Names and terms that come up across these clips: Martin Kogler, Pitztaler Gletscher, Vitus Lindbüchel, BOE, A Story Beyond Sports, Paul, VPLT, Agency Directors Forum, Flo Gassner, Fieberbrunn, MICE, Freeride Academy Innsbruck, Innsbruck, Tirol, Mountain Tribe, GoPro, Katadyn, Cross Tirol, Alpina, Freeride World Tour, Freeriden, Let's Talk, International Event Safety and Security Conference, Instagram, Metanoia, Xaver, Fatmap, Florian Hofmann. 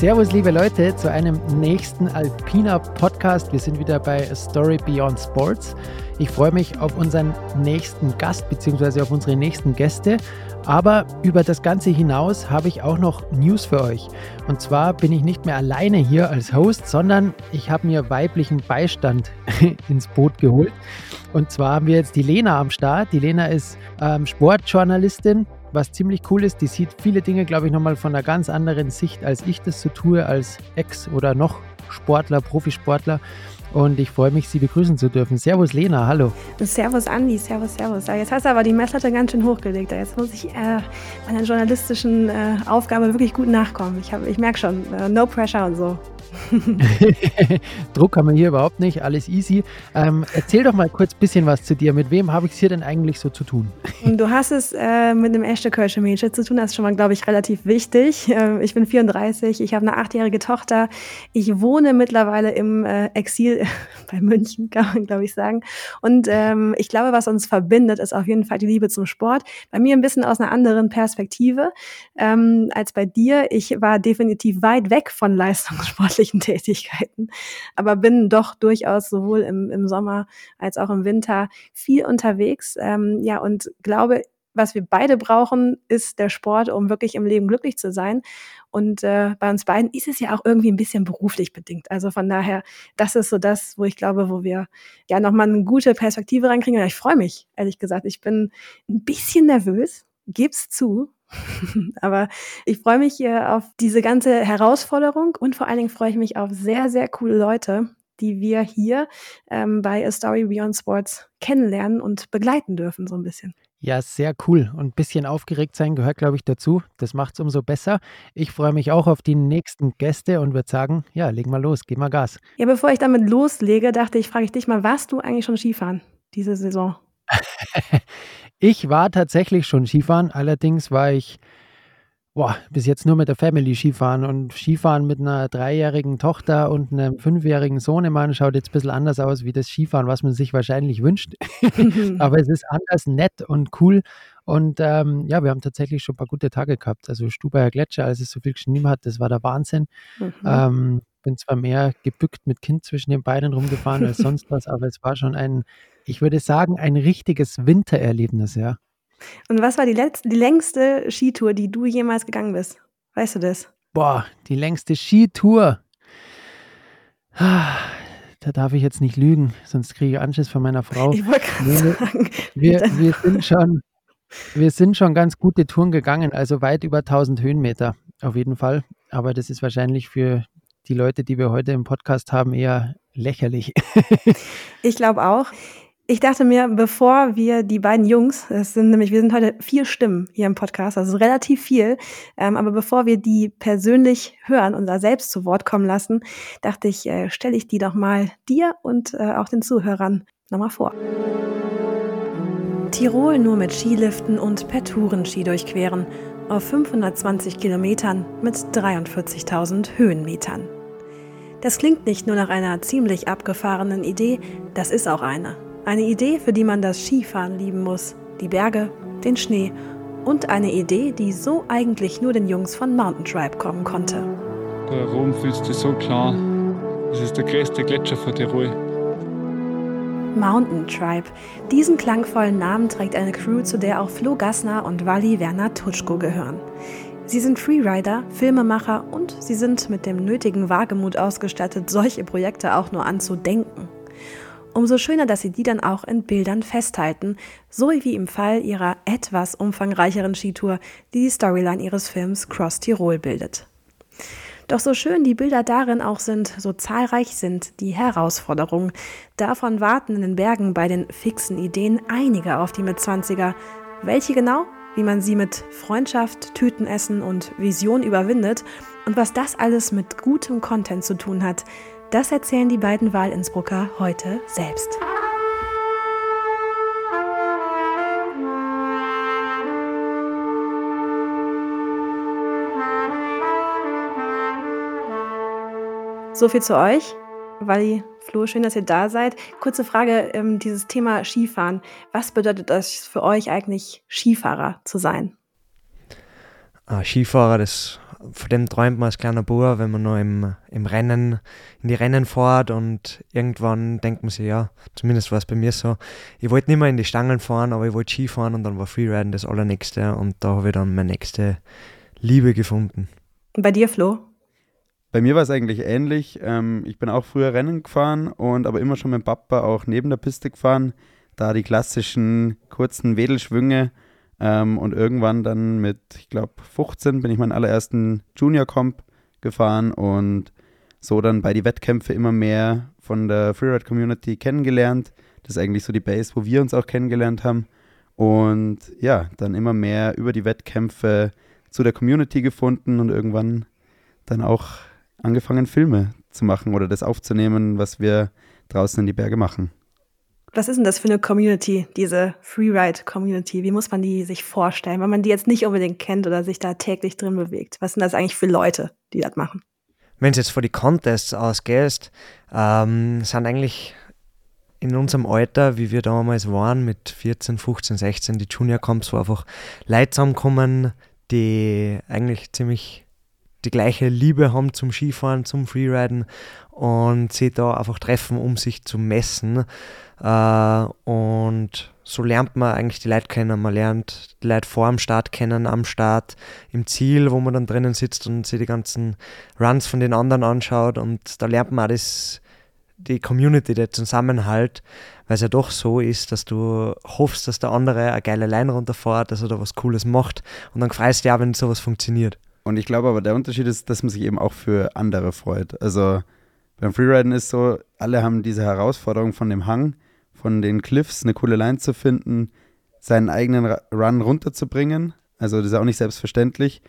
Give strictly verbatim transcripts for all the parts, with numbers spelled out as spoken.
Servus, liebe Leute, zu einem nächsten Alpina-Podcast. Wir sind wieder bei A Story Beyond Sports. Ich freue mich auf unseren nächsten Gast bzw. auf unsere nächsten Gäste. Aber über das Ganze hinaus habe ich auch noch News für euch. Und zwar bin ich nicht mehr alleine hier als Host, sondern ich habe mir weiblichen Beistand ins Boot geholt. Und zwar haben wir jetzt die Lena am Start. Die Lena ist ähm, Sportjournalistin. Was ziemlich cool ist, die sieht viele Dinge, glaube ich, nochmal von einer ganz anderen Sicht, als ich das so tue, als Ex- oder noch Sportler, Profisportler. Und ich freue mich, Sie begrüßen zu dürfen. Servus, Lena, hallo. Servus, Andi, servus, servus. Jetzt hast du aber die Messlatte ganz schön hochgelegt. Jetzt muss ich äh, meiner journalistischen äh, Aufgabe wirklich gut nachkommen. Ich, ich merke schon, äh, no pressure und so. Druck haben wir hier überhaupt nicht, alles easy. Ähm, erzähl doch mal kurz ein bisschen was zu dir. Mit wem habe ich es hier denn eigentlich so zu tun? Du hast es äh, mit einem echten Kölsche Mädchen zu tun, das ist schon mal, glaube ich, relativ wichtig. Äh, ich bin vierunddreißig, ich habe eine achtjährige Tochter. Ich wohne mittlerweile im äh, Exil bei München, kann man, glaube ich, sagen. Und ähm, ich glaube, was uns verbindet, ist auf jeden Fall die Liebe zum Sport. Bei mir ein bisschen aus einer anderen Perspektive ähm, als bei dir. Ich war definitiv weit weg von Leistungssport Tätigkeiten, aber bin doch durchaus sowohl im, im Sommer als auch im Winter viel unterwegs. Ähm, ja, und glaube, was wir beide brauchen, ist der Sport, um wirklich im Leben glücklich zu sein. Und äh, bei uns beiden ist es ja auch irgendwie ein bisschen beruflich bedingt. Also von daher, das ist so das, wo ich glaube, wo wir ja nochmal eine gute Perspektive reinkriegen. Und ich freue mich, ehrlich gesagt. Ich bin ein bisschen nervös, geb's zu. Aber ich freue mich hier auf diese ganze Herausforderung und vor allen Dingen freue ich mich auf sehr, sehr coole Leute, die wir hier ähm, bei A Story Beyond Sports kennenlernen und begleiten dürfen so ein bisschen. Ja, sehr cool. Und ein bisschen aufgeregt sein gehört, glaube ich, dazu. Das macht es umso besser. Ich freue mich auch auf die nächsten Gäste und würde sagen, ja, leg mal los, gib mal Gas. Ja, bevor ich damit loslege, dachte ich, frage ich dich mal, warst du eigentlich schon Skifahren diese Saison? Ich war tatsächlich schon Skifahren, allerdings war ich boah, bis jetzt nur mit der Family Skifahren und Skifahren mit einer dreijährigen Tochter und einem fünfjährigen Sohnemann schaut jetzt ein bisschen anders aus wie das Skifahren, was man sich wahrscheinlich wünscht, aber es ist anders nett und cool und ähm, ja, wir haben tatsächlich schon ein paar gute Tage gehabt, also Stubai Gletscher, als es so viel geschnien hat, das war der Wahnsinn. Mhm. ähm, bin zwar mehr gebückt mit Kind zwischen den Beinen rumgefahren als sonst was, aber es war schon ein, ich würde sagen, ein richtiges Wintererlebnis, ja. Und was war die, letzte, die längste Skitour, die du jemals gegangen bist? Weißt du das? Boah, die längste Skitour. Da darf ich jetzt nicht lügen, sonst kriege ich Anschiss von meiner Frau. Ich wollte gerade sagen. Wir, wir, sind schon, wir sind schon ganz gute Touren gegangen, also weit über tausend Höhenmeter auf jeden Fall. Aber das ist wahrscheinlich für die Leute, die wir heute im Podcast haben, eher lächerlich. Ich glaube auch. Ich dachte mir, bevor wir die beiden Jungs, das sind nämlich, wir sind heute vier Stimmen hier im Podcast, also relativ viel, ähm, aber bevor wir die persönlich hören und da selbst zu Wort kommen lassen, dachte ich, äh, stelle ich die doch mal dir und äh, auch den Zuhörern nochmal vor. Tirol nur mit Skiliften und per Tourenski durchqueren, auf fünfhundertzwanzig Kilometern mit dreiundvierzigtausend Höhenmetern. Das klingt nicht nur nach einer ziemlich abgefahrenen Idee, das ist auch eine. Eine Idee, für die man das Skifahren lieben muss, die Berge, den Schnee und eine Idee, die so eigentlich nur den Jungs von Mountain Tribe kommen konnte. Da oben fühlst du so klar, das ist der größte Gletscher von Tirol. Mountain Tribe. Diesen klangvollen Namen trägt eine Crew, zu der auch Flo Gassner und Vali Werner-Tutschku gehören. Sie sind Freerider, Filmemacher und sie sind mit dem nötigen Wagemut ausgestattet, solche Projekte auch nur anzudenken. Umso schöner, dass sie die dann auch in Bildern festhalten, so wie im Fall ihrer etwas umfangreicheren Skitour, die die Storyline ihres Films Cross Tirol bildet. Doch so schön die Bilder darin auch sind, so zahlreich sind die Herausforderungen. Davon warten in den Bergen bei den fixen Ideen einige auf die Mitzwanziger. Welche genau? Wie man sie mit Freundschaft, Tütenessen und Vision überwindet und was das alles mit gutem Content zu tun hat. Das erzählen die beiden Wahl-Innsbrucker heute selbst. So viel zu euch. Vali, Flo, schön, dass ihr da seid. Kurze Frage, dieses Thema Skifahren. Was bedeutet das für euch eigentlich, Skifahrer zu sein? Ah, Skifahrer, das von dem träumt man als kleiner Bauer, wenn man noch im, im Rennen, in die Rennen fährt, und irgendwann denkt man sich, ja, zumindest war es bei mir so, ich wollte nicht mehr in die Stangen fahren, aber ich wollte Ski fahren, und dann war Freeriden das Allernächste, und da habe ich dann meine nächste Liebe gefunden. Und bei dir, Flo? Bei mir war es eigentlich ähnlich. Ich bin auch früher Rennen gefahren, und aber immer schon mit Papa auch neben der Piste gefahren, da die klassischen kurzen Wedelschwünge. Und irgendwann dann mit, ich glaube, fünfzehn bin ich meinen allerersten Junior-Comp gefahren und so dann bei den Wettkämpfen immer mehr von der Freeride-Community kennengelernt. Das ist eigentlich so die Base, wo wir uns auch kennengelernt haben. Und ja, dann immer mehr über die Wettkämpfe zu der Community gefunden und irgendwann dann auch angefangen, Filme zu machen oder das aufzunehmen, was wir draußen in die Berge machen. Was ist denn das für eine Community, diese Freeride-Community? Wie muss man die sich vorstellen, wenn man die jetzt nicht unbedingt kennt oder sich da täglich drin bewegt? Was sind das eigentlich für Leute, die das machen? Wenn du jetzt von den Contests ausgehst, ähm, sind eigentlich in unserem Alter, wie wir damals waren, mit vierzehn, fünfzehn, sechzehn, die Junior-Comps, wo einfach Leute zusammenkommen, die eigentlich ziemlich die gleiche Liebe haben zum Skifahren, zum Freeriden und sie da einfach treffen, um sich zu messen. Und so lernt man eigentlich die Leute kennen. Man lernt die Leute vor dem Start kennen, am Start, im Ziel, wo man dann drinnen sitzt und sich die ganzen Runs von den anderen anschaut. Und da lernt man auch das, die Community, der Zusammenhalt, weil es ja doch so ist, dass du hoffst, dass der andere eine geile Line runterfährt, dass er da was Cooles macht. Und dann freust du dich auch, wenn sowas funktioniert. Und ich glaube aber, der Unterschied ist, dass man sich eben auch für andere freut. Also beim Freeriden ist so, alle haben diese Herausforderung von dem Hang, von den Cliffs, eine coole Line zu finden, seinen eigenen Run runterzubringen. Also das ist auch nicht selbstverständlich.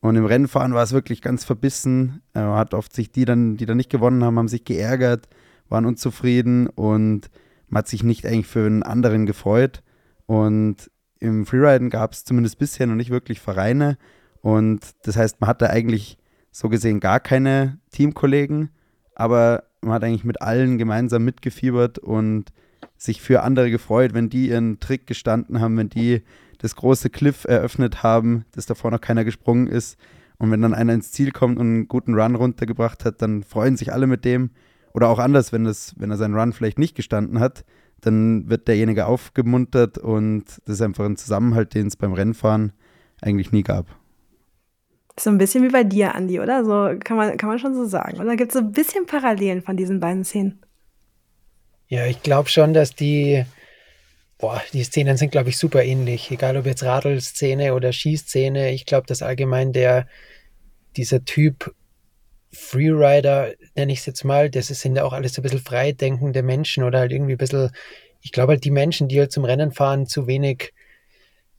Und im Rennfahren war es wirklich ganz verbissen. Hat oft sich die dann, die dann nicht gewonnen haben, haben sich geärgert, waren unzufrieden und man hat sich nicht eigentlich für einen anderen gefreut. Und im Freeriden gab es zumindest bisher noch nicht wirklich Vereine. Und das heißt, man hatte eigentlich so gesehen gar keine Teamkollegen, aber man hat eigentlich mit allen gemeinsam mitgefiebert und sich für andere gefreut, wenn die ihren Trick gestanden haben, wenn die das große Cliff eröffnet haben, das davor noch keiner gesprungen ist. Und wenn dann einer ins Ziel kommt und einen guten Run runtergebracht hat, dann freuen sich alle mit dem. Oder auch anders, wenn, das, wenn er seinen Run vielleicht nicht gestanden hat, dann wird derjenige aufgemuntert und das ist einfach ein Zusammenhalt, den es beim Rennfahren eigentlich nie gab. So ein bisschen wie bei dir, Andi, oder? So kann man, kann man schon so sagen. Oder gibt es so ein bisschen Parallelen von diesen beiden Szenen? Ja, ich glaube schon, dass die, boah, die Szenen sind, glaube ich, super ähnlich. Egal ob jetzt Radl-Szene oder Skiszene. Ich glaube, dass allgemein der, dieser Typ Freerider, nenne ich es jetzt mal, das sind ja auch alles so ein bisschen freidenkende Menschen oder halt irgendwie ein bisschen, ich glaube halt die Menschen, die halt zum Rennen fahren, zu wenig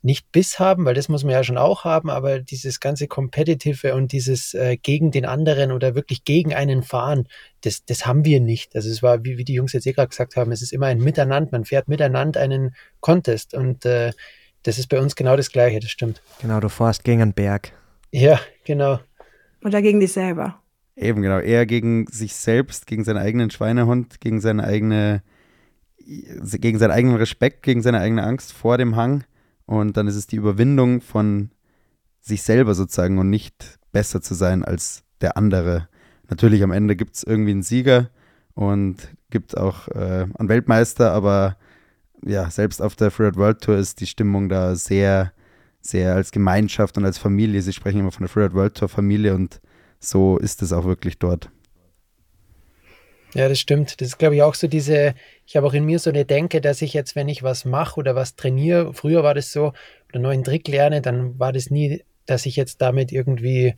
nicht Biss haben, weil das muss man ja schon auch haben, aber dieses ganze Competitive und dieses äh, gegen den anderen oder wirklich gegen einen fahren, das, das haben wir nicht. Also es war, wie, wie die Jungs jetzt eh gerade gesagt haben, es ist immer ein Miteinander, man fährt miteinander einen Contest und äh, das ist bei uns genau das Gleiche, das stimmt. Genau, du fährst gegen einen Berg. Ja, genau. Oder gegen dich selber. Eben, genau, eher gegen sich selbst, gegen seinen eigenen Schweinehund, gegen seine eigene, gegen seinen eigenen Respekt, gegen seine eigene Angst vor dem Hang. Und dann ist es die Überwindung von sich selber sozusagen und nicht besser zu sein als der andere. Natürlich am Ende gibt es irgendwie einen Sieger und gibt auch äh, einen Weltmeister, aber ja, selbst auf der Freeride World Tour ist die Stimmung da sehr, sehr als Gemeinschaft und als Familie. Sie sprechen immer von der Freeride World Tour Familie und so ist es auch wirklich dort. Ja, das stimmt. Das ist, glaube ich, auch so diese, ich habe auch in mir so eine Denke, dass ich jetzt, wenn ich was mache oder was trainiere, früher war das so, oder einen neuen Trick lerne, dann war das nie, dass ich jetzt damit irgendwie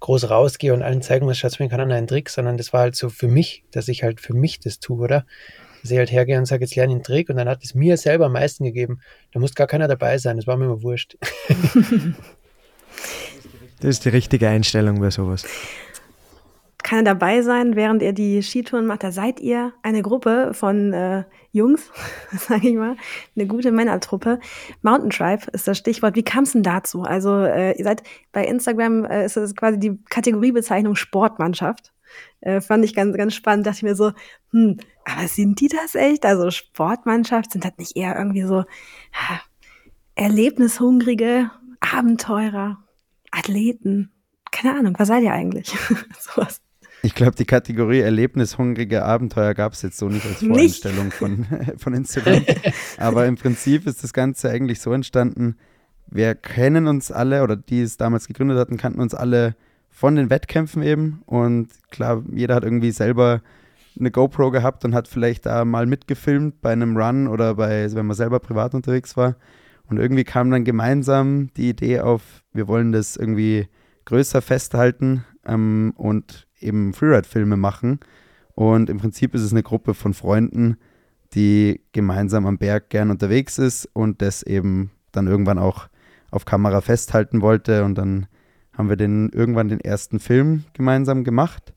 groß rausgehe und allen zeigen muss, schaut mir keinen anderen Trick, sondern das war halt so für mich, dass ich halt für mich das tue, oder? Dass ich halt hergehe und sage, jetzt lerne ich einen Trick und dann hat es mir selber am meisten gegeben. Da muss gar keiner dabei sein, das war mir immer wurscht. Das ist die richtige Einstellung bei sowas. Keiner dabei sein, während ihr die Skitouren macht. Da seid ihr eine Gruppe von äh, Jungs, sage ich mal, eine gute Männertruppe. Mountain Tribe ist das Stichwort. Wie kam es denn dazu? Also äh, ihr seid bei Instagram, äh, ist das quasi die Kategoriebezeichnung Sportmannschaft. Äh, fand ich ganz, ganz spannend. Dachte ich mir so, hm, aber sind die das echt? Also Sportmannschaft, sind das nicht eher irgendwie so ha, erlebnishungrige Abenteurer, Athleten? keine Ahnung, was seid ihr eigentlich? Sowas. Ich glaube, die Kategorie erlebnishungrige Abenteuer gab es jetzt so nicht als Voreinstellung nicht. Von, von Instagram. Aber im Prinzip ist das Ganze eigentlich so entstanden, wir kennen uns alle, oder die es damals gegründet hatten, kannten uns alle von den Wettkämpfen eben. Und klar, jeder hat irgendwie selber eine GoPro gehabt und hat vielleicht da mal mitgefilmt bei einem Run oder bei, wenn man selber privat unterwegs war. Und irgendwie kam dann gemeinsam die Idee auf, wir wollen das irgendwie größer festhalten ähm, und eben Freeride-Filme machen. Und im Prinzip ist es eine Gruppe von Freunden, die gemeinsam am Berg gern unterwegs ist und das eben dann irgendwann auch auf Kamera festhalten wollte. Und dann haben wir den, irgendwann den ersten Film gemeinsam gemacht.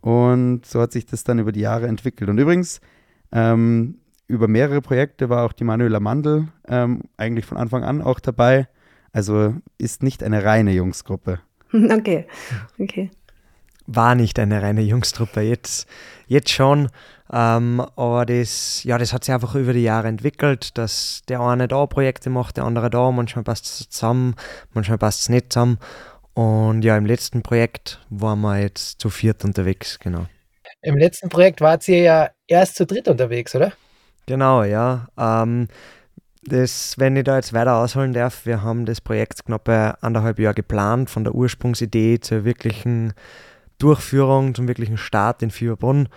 Und so hat sich das dann über die Jahre entwickelt. Und übrigens, ähm, über mehrere Projekte war auch die Manuela Mandel ähm, eigentlich von Anfang an auch dabei. Also ist nicht eine reine Jungsgruppe. Okay, okay. War nicht eine reine Jungstruppe, jetzt, jetzt schon. Ähm, aber das, ja, das hat sich einfach über die Jahre entwickelt, dass der eine da Projekte macht, der andere da. Manchmal passt es zusammen, manchmal passt es nicht zusammen. Und ja, im letzten Projekt waren wir jetzt zu viert unterwegs, genau. Im letzten Projekt wart ihr ja erst zu dritt unterwegs, oder? Genau, ja. Ähm, das, wenn ich da jetzt weiter ausholen darf, wir haben das Projekt knapp anderthalb Jahre geplant, von der Ursprungsidee zur wirklichen Durchführung, zum wirklichen Start in Fieberbrunn,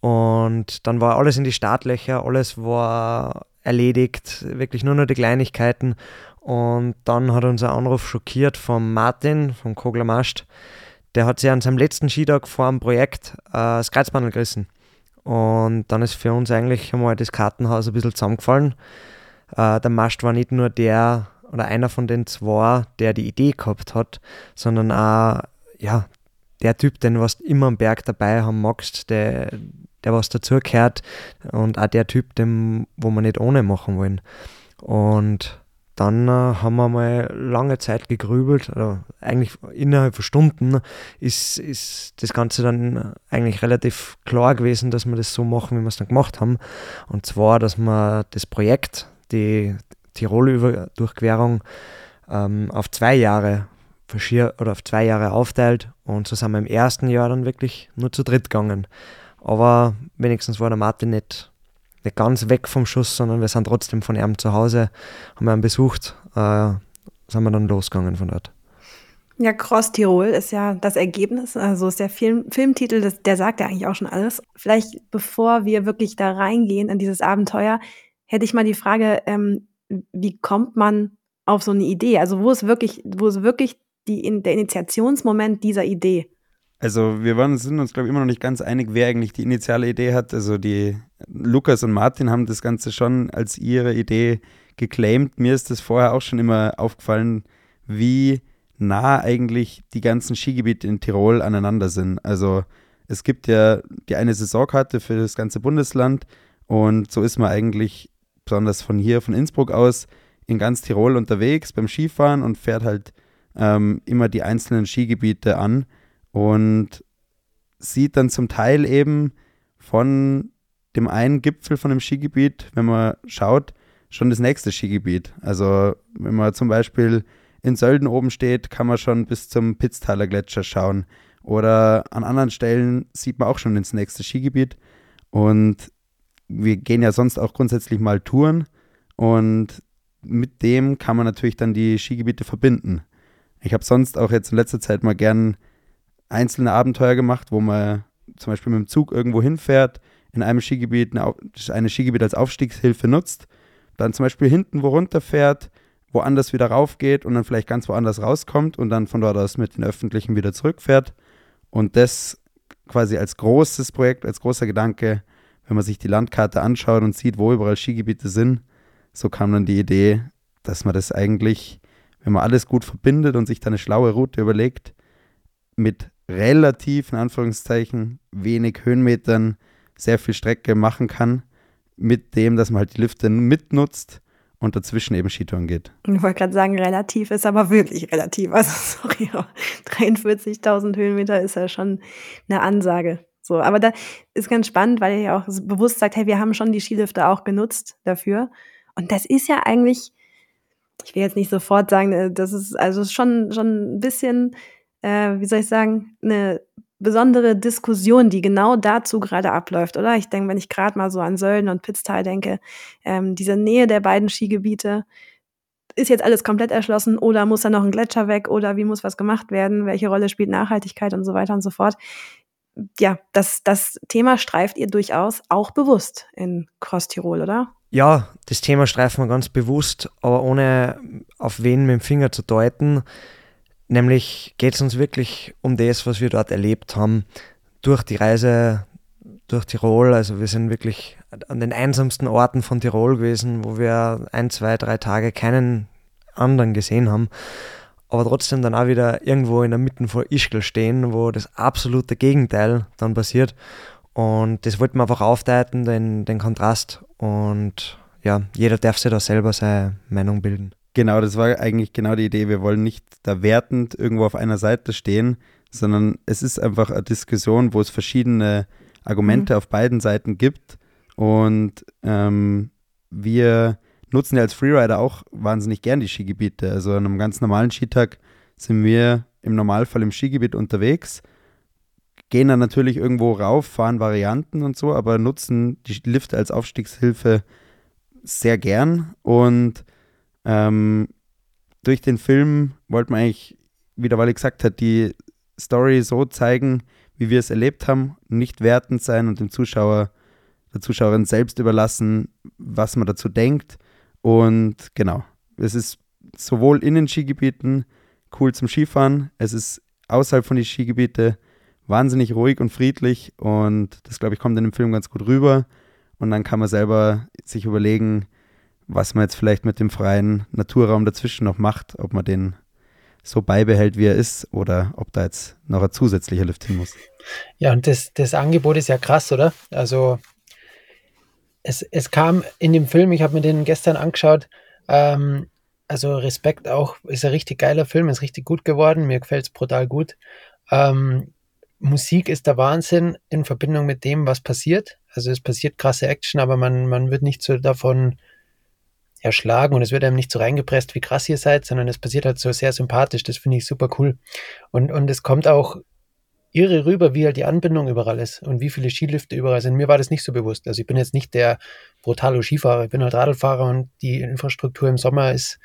und dann war alles in die Startlöcher, alles war erledigt, wirklich nur noch die Kleinigkeiten, und dann hat uns ein Anruf schockiert von Martin, von Kogler Mast. Der hat sich an seinem letzten Skitag vor dem Projekt äh, das Kreuzbandl gerissen, und dann ist für uns eigentlich einmal das Kartenhaus ein bisschen zusammengefallen. Äh, der Mast war nicht nur der oder einer von den zwei, der die Idee gehabt hat, sondern auch, ja, der Typ, den was du immer am Berg dabei haben magst, der, der was dazugehört, und auch der Typ, den wo wir nicht ohne machen wollen. Und dann äh, haben wir mal lange Zeit gegrübelt, oder eigentlich innerhalb von Stunden ist, ist das Ganze dann eigentlich relativ klar gewesen, dass wir das so machen, wie wir es dann gemacht haben. Und zwar, dass wir das Projekt, die Tirol-Durchquerung, ähm, auf zwei Jahre oder auf zwei Jahre aufteilt, und so sind wir im ersten Jahr dann wirklich nur zu dritt gegangen. Aber wenigstens war der Martin nicht, nicht ganz weg vom Schuss, sondern wir sind trotzdem von ihm zu Hause, haben ihn besucht, äh, sind wir dann losgegangen von dort. Ja, Cross Tirol ist ja das Ergebnis, also ist der Film, Filmtitel, das, der sagt ja eigentlich auch schon alles. Vielleicht bevor wir wirklich da reingehen in dieses Abenteuer, hätte ich mal die Frage, ähm, wie kommt man auf so eine Idee? Also wo ist wirklich, wo ist wirklich Die in, der Initiationsmoment dieser Idee? Also wir waren, sind uns, glaube ich, immer noch nicht ganz einig, wer eigentlich die initiale Idee hat. Also die Lukas und Martin haben das Ganze schon als ihre Idee geclaimt. Mir ist das vorher auch schon immer aufgefallen, wie nah eigentlich die ganzen Skigebiete in Tirol aneinander sind. Also es gibt ja die eine Saisonkarte für das ganze Bundesland, und so ist man eigentlich besonders von hier, von Innsbruck aus, in ganz Tirol unterwegs beim Skifahren und fährt halt immer die einzelnen Skigebiete an und sieht dann zum Teil eben von dem einen Gipfel von dem Skigebiet, wenn man schaut, schon das nächste Skigebiet. Also wenn man zum Beispiel in Sölden oben steht, kann man schon bis zum Pitztaler Gletscher schauen, oder an anderen Stellen sieht man auch schon ins nächste Skigebiet. Und wir gehen ja sonst auch grundsätzlich mal Touren, und mit dem kann man natürlich dann die Skigebiete verbinden. Ich habe sonst auch jetzt in letzter Zeit mal gern einzelne Abenteuer gemacht, wo man zum Beispiel mit dem Zug irgendwo hinfährt, in einem Skigebiet eine, eine Skigebiet als Aufstiegshilfe nutzt, dann zum Beispiel hinten wo runterfährt, woanders wieder raufgeht und dann vielleicht ganz woanders rauskommt und dann von dort aus mit den Öffentlichen wieder zurückfährt. Und das quasi als großes Projekt, als großer Gedanke, wenn man sich die Landkarte anschaut und sieht, wo überall Skigebiete sind, so kam dann die Idee, dass man das eigentlich, wenn man alles gut verbindet und sich da eine schlaue Route überlegt, mit relativ, in Anführungszeichen, wenig Höhenmetern sehr viel Strecke machen kann, mit dem, dass man halt die Lifte mitnutzt und dazwischen eben Skitouren geht. Ich wollte gerade sagen, relativ ist aber wirklich relativ. Also sorry, dreiundvierzigtausend Höhenmeter ist ja schon eine Ansage. So, aber da ist ganz spannend, weil ihr ja auch bewusst sagt, hey, wir haben schon die Skilifte auch genutzt dafür. Und das ist ja eigentlich, ich will jetzt nicht sofort sagen, das ist also schon, schon ein bisschen äh, wie soll ich sagen, eine besondere Diskussion, die genau dazu gerade abläuft, oder? Ich denke, wenn ich gerade mal so an Sölden und Pitztal denke, ähm, diese Nähe der beiden Skigebiete, ist jetzt alles komplett erschlossen oder muss da noch ein Gletscher weg oder wie muss was gemacht werden, welche Rolle spielt Nachhaltigkeit und so weiter und so fort. Ja, das, das Thema streift ihr durchaus auch bewusst in Cross Tirol, oder? Ja, das Thema streifen wir ganz bewusst, aber ohne auf wen mit dem Finger zu deuten. Nämlich geht es uns wirklich um das, was wir dort erlebt haben, durch die Reise durch Tirol. Also wir sind wirklich an den einsamsten Orten von Tirol gewesen, wo wir ein, zwei, drei Tage keinen anderen gesehen haben, aber trotzdem dann auch wieder irgendwo in der Mitte von Ischgl stehen, wo das absolute Gegenteil dann passiert. Und das wollten wir einfach aufdeuten, den, den Kontrast. Und ja, jeder darf sich da selber seine Meinung bilden. Genau, das war eigentlich genau die Idee. Wir wollen nicht da wertend irgendwo auf einer Seite stehen, sondern es ist einfach eine Diskussion, wo es verschiedene Argumente mhm. auf beiden Seiten gibt. Und ähm, wir nutzen ja als Freerider auch wahnsinnig gern die Skigebiete. Also an einem ganz normalen Skitag sind wir im Normalfall im Skigebiet unterwegs, gehen dann natürlich irgendwo rauf, fahren Varianten und so, aber nutzen die Lifte als Aufstiegshilfe sehr gern. Und ähm, durch den Film wollten wir eigentlich, wie der Wally gesagt hat, die Story so zeigen, wie wir es erlebt haben, nicht wertend sein und dem Zuschauer der Zuschauerin selbst überlassen, was man dazu denkt. Und genau, es ist sowohl in den Skigebieten cool zum Skifahren, es ist außerhalb von den Skigebieten wahnsinnig ruhig und friedlich und das, glaube ich, kommt in dem Film ganz gut rüber. Und dann kann man selber sich überlegen, was man jetzt vielleicht mit dem freien Naturraum dazwischen noch macht, ob man den so beibehält, wie er ist, oder ob da jetzt noch ein zusätzlicher Lift hin muss. Ja, und das, das Angebot ist ja krass, oder? Also Es, es kam in dem Film, ich habe mir den gestern angeschaut, ähm, also Respekt auch, ist ein richtig geiler Film, ist richtig gut geworden, mir gefällt es brutal gut. Ähm, Musik ist der Wahnsinn in Verbindung mit dem, was passiert. Also es passiert krasse Action, aber man, man wird nicht so davon erschlagen und es wird einem nicht so reingepresst, wie krass ihr seid, sondern es passiert halt so sehr sympathisch, das finde ich super cool. Und, und es kommt auch irre rüber, wie halt die Anbindung überall ist und wie viele Skilifte überall sind. Mir war das nicht so bewusst. Also ich bin jetzt nicht der brutale Skifahrer, ich bin halt Radlfahrer und die Infrastruktur im Sommer ist,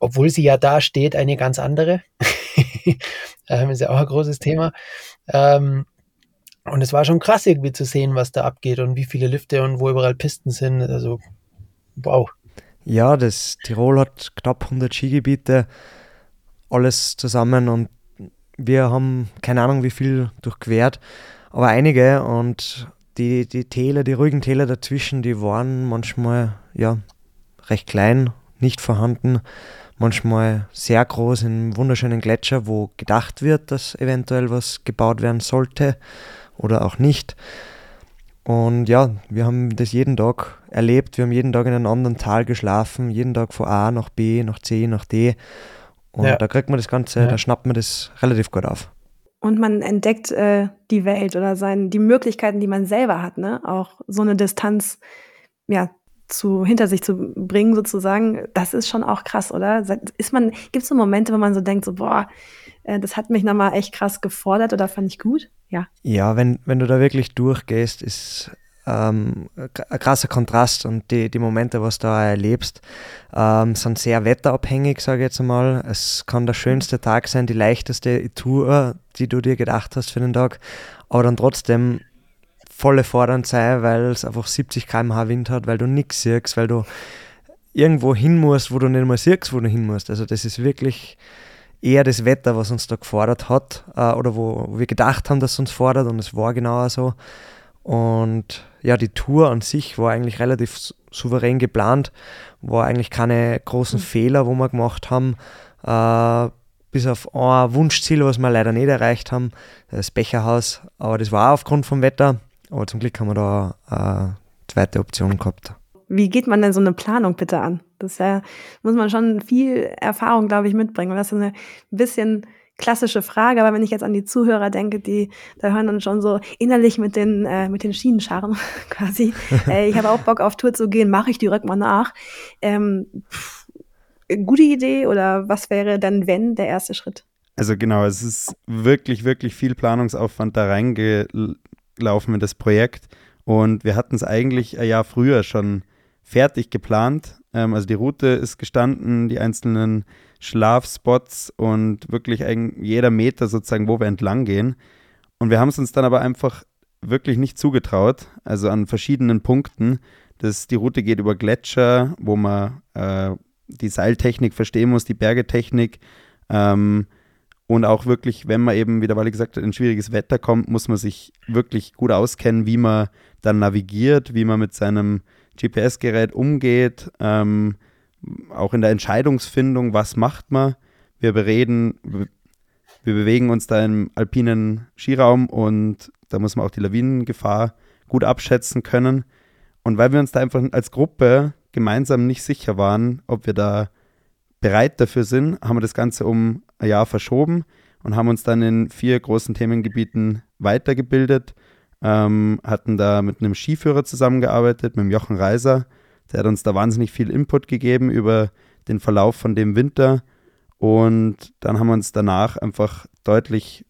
obwohl sie ja da steht, eine ganz andere. ähm, ist ja auch ein großes Thema. Ähm, und es war schon krass irgendwie zu sehen, was da abgeht und wie viele Lifte und wo überall Pisten sind. Also wow. Ja, das Tirol hat knapp hundert Skigebiete, alles zusammen und wir haben keine Ahnung, wie viel durchquert, aber einige und die, die Täler, die ruhigen Täler dazwischen, die waren manchmal ja recht klein, nicht vorhanden, manchmal sehr groß in wunderschönen Gletscher, wo gedacht wird, dass eventuell was gebaut werden sollte oder auch nicht. Und ja, wir haben das jeden Tag erlebt, wir haben jeden Tag in einem anderen Tal geschlafen, jeden Tag von A nach B, nach C, nach D. Und ja. da kriegt man das Ganze, ja. da schnappt man das relativ gut auf. Und man entdeckt äh, die Welt oder sein, die Möglichkeiten, die man selber hat, ne? Auch so eine Distanz ja, zu, hinter sich zu bringen sozusagen, das ist schon auch krass, oder? Ist man, gibt es so Momente, wo man so denkt, so boah, äh, das hat mich nochmal echt krass gefordert oder fand ich gut? Ja, ja wenn, wenn du da wirklich durchgehst, ist Ähm, ein krasser Kontrast und die, die Momente, was du da erlebst, ähm, sind sehr wetterabhängig, sage ich jetzt einmal. Es kann der schönste Tag sein, die leichteste Tour, die du dir gedacht hast für den Tag, aber dann trotzdem volle fordernd sein, weil es einfach siebzig Kilometer pro Stunde Wind hat, weil du nichts siehst, weil du irgendwo hin musst, wo du nicht mal siehst, wo du hin musst. Also das ist wirklich eher das Wetter, was uns da gefordert hat äh, oder wo wir gedacht haben, dass es uns fordert und es war genauer so. Und ja, die Tour an sich war eigentlich relativ souverän geplant, war eigentlich keine großen mhm. Fehler, wo wir gemacht haben, äh, bis auf ein Wunschziel, was wir leider nicht erreicht haben, das Becherhaus, aber das war auch aufgrund vom Wetter, aber zum Glück haben wir da eine zweite Option gehabt. Wie geht man denn so eine Planung bitte an? Das ist ja, muss man schon viel Erfahrung, glaube ich, mitbringen, das ist ein bisschen klassische Frage, aber wenn ich jetzt an die Zuhörer denke, die da hören dann schon so innerlich mit den, äh, mit den Schienenscharren quasi, äh, ich habe auch Bock auf Tour zu gehen, mache ich direkt mal nach. Ähm, pff, gute Idee oder was wäre dann, wenn, der erste Schritt? also genau, es ist wirklich, wirklich viel Planungsaufwand da reingelaufen in das Projekt. Und wir hatten es eigentlich ein Jahr früher schon fertig geplant. Ähm, also die Route ist gestanden, die einzelnen Schlafspots und wirklich ein, jeder Meter sozusagen, wo wir entlang gehen. Und wir haben es uns dann aber einfach wirklich nicht zugetraut, also an verschiedenen Punkten. Das, die Route geht über Gletscher, wo man äh, die Seiltechnik verstehen muss, die Bergetechnik. Ähm, und auch wirklich, wenn man eben, wie der Wally gesagt hat, in schwieriges Wetter kommt, muss man sich wirklich gut auskennen, wie man dann navigiert, wie man mit seinem G P S-Gerät umgeht, ähm, auch in der Entscheidungsfindung, was macht man. Wir bereden, wir bewegen uns da im alpinen Skiraum und da muss man auch die Lawinengefahr gut abschätzen können. Und weil wir uns da einfach als Gruppe gemeinsam nicht sicher waren, ob wir da bereit dafür sind, haben wir das Ganze um ein Jahr verschoben und haben uns dann in vier großen Themengebieten weitergebildet, ähm, hatten da mit einem Skiführer zusammengearbeitet, mit dem Jochen Reiser, der hat uns da wahnsinnig viel Input gegeben über den Verlauf von dem Winter. Und dann haben wir uns danach einfach deutlich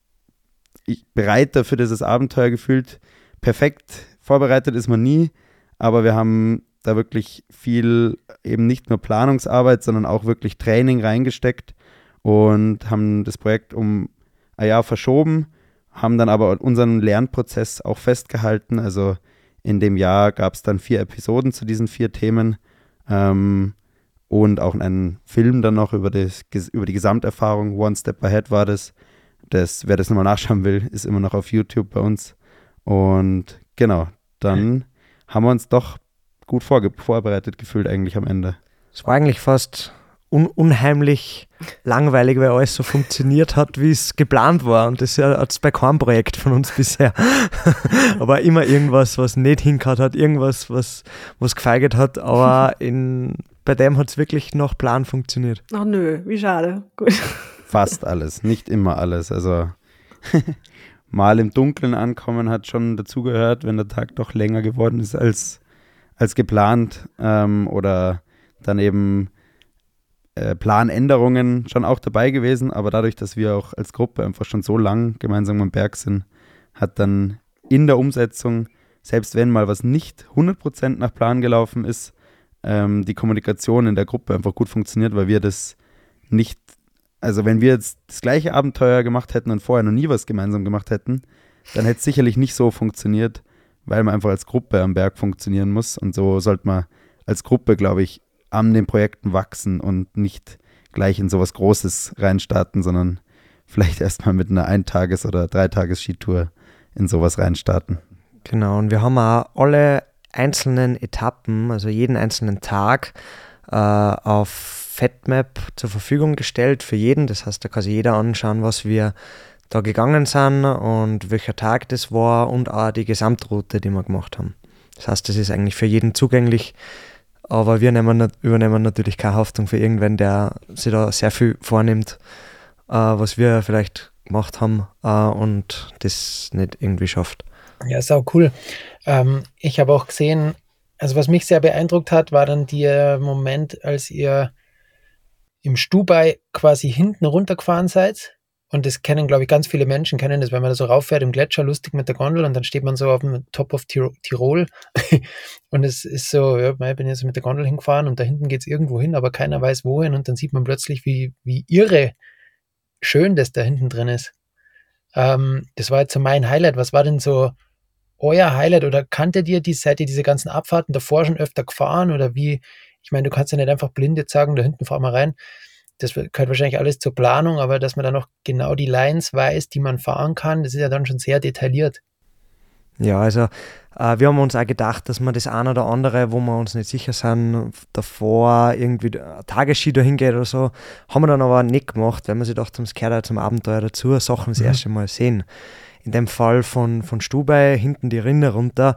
bereiter für dieses Abenteuer gefühlt. Perfekt vorbereitet ist man nie, aber wir haben da wirklich viel eben nicht nur Planungsarbeit, sondern auch wirklich Training reingesteckt und haben das Projekt um ein Jahr verschoben, haben dann aber unseren Lernprozess auch festgehalten. Also in dem Jahr gab es dann vier Episoden zu diesen vier Themen. Ähm, Und auch einen Film dann noch über, das, über die Gesamterfahrung. One Step Ahead war das. das. Wer das nochmal nachschauen will, ist immer noch auf YouTube bei uns. Und genau, dann haben wir uns doch gut vorge- vorbereitet gefühlt eigentlich am Ende. Es war eigentlich fast un- unheimlich langweilig, weil alles so funktioniert hat, wie es geplant war. Und das hat es bei keinem Projekt von uns bisher. Aber immer irgendwas, was nicht hingehört hat, irgendwas, was, was gefeigert hat. Aber in... Bei dem hat es wirklich nach Plan funktioniert. Ach nö, wie schade. Gut. Fast alles, nicht immer alles. Also mal im Dunkeln ankommen hat schon dazugehört, wenn der Tag doch länger geworden ist als, als geplant. Ähm, oder dann eben äh, Planänderungen schon auch dabei gewesen. Aber dadurch, dass wir auch als Gruppe einfach schon so lang gemeinsam am Berg sind, hat dann in der Umsetzung, selbst wenn mal was nicht hundert Prozent nach Plan gelaufen ist, die Kommunikation in der Gruppe einfach gut funktioniert, weil wir das nicht, also wenn wir jetzt das gleiche Abenteuer gemacht hätten und vorher noch nie was gemeinsam gemacht hätten, dann hätte es sicherlich nicht so funktioniert, weil man einfach als Gruppe am Berg funktionieren muss und so sollte man als Gruppe, glaube ich, an den Projekten wachsen und nicht gleich in sowas Großes reinstarten, sondern vielleicht erstmal mit einer Eintages- oder Dreitages-Skitour in sowas reinstarten. Genau, und wir haben auch alle einzelnen Etappen, also jeden einzelnen Tag äh, auf Fatmap zur Verfügung gestellt für jeden. Das heißt, da kann sich jeder anschauen, was wir da gegangen sind und welcher Tag das war und auch die Gesamtroute, die wir gemacht haben. Das heißt, das ist eigentlich für jeden zugänglich, aber wir nehmen, übernehmen natürlich keine Haftung für irgendwen, der sich da sehr viel vornimmt, äh, was wir vielleicht gemacht haben äh, und das nicht irgendwie schafft. Ja, ist auch cool. Ähm, ich habe auch gesehen, also was mich sehr beeindruckt hat, war dann der Moment, als ihr im Stubai quasi hinten runtergefahren seid. Und das kennen, glaube ich, ganz viele Menschen kennen das, wenn man da so rauffährt im Gletscher, lustig mit der Gondel und dann steht man so auf dem Top of Tirol. Und es ist so, ja, ich bin jetzt mit der Gondel hingefahren und da hinten geht es irgendwo hin, aber keiner weiß wohin. Und dann sieht man plötzlich, wie, wie irre schön das da hinten drin ist. Ähm, das war jetzt so mein Highlight. Was war denn so euer Highlight oder kanntet ihr die, seid ihr diese ganzen Abfahrten davor schon öfter gefahren oder wie? Ich meine, du kannst ja nicht einfach blind jetzt sagen, da hinten fahren wir rein. Das gehört wahrscheinlich alles zur Planung, aber dass man dann auch genau die Lines weiß, die man fahren kann, das ist ja dann schon sehr detailliert. Ja, also äh, wir haben uns auch gedacht, dass wir das eine oder andere, wo wir uns nicht sicher sind, davor irgendwie Tagesski dahin geht oder so, haben wir dann aber nicht gemacht, weil wir sich dachten, es gehört auch zum Abenteuer dazu, Sachen das mhm. erste Mal sehen. In dem Fall von, von Stubai, hinten die Rinne runter,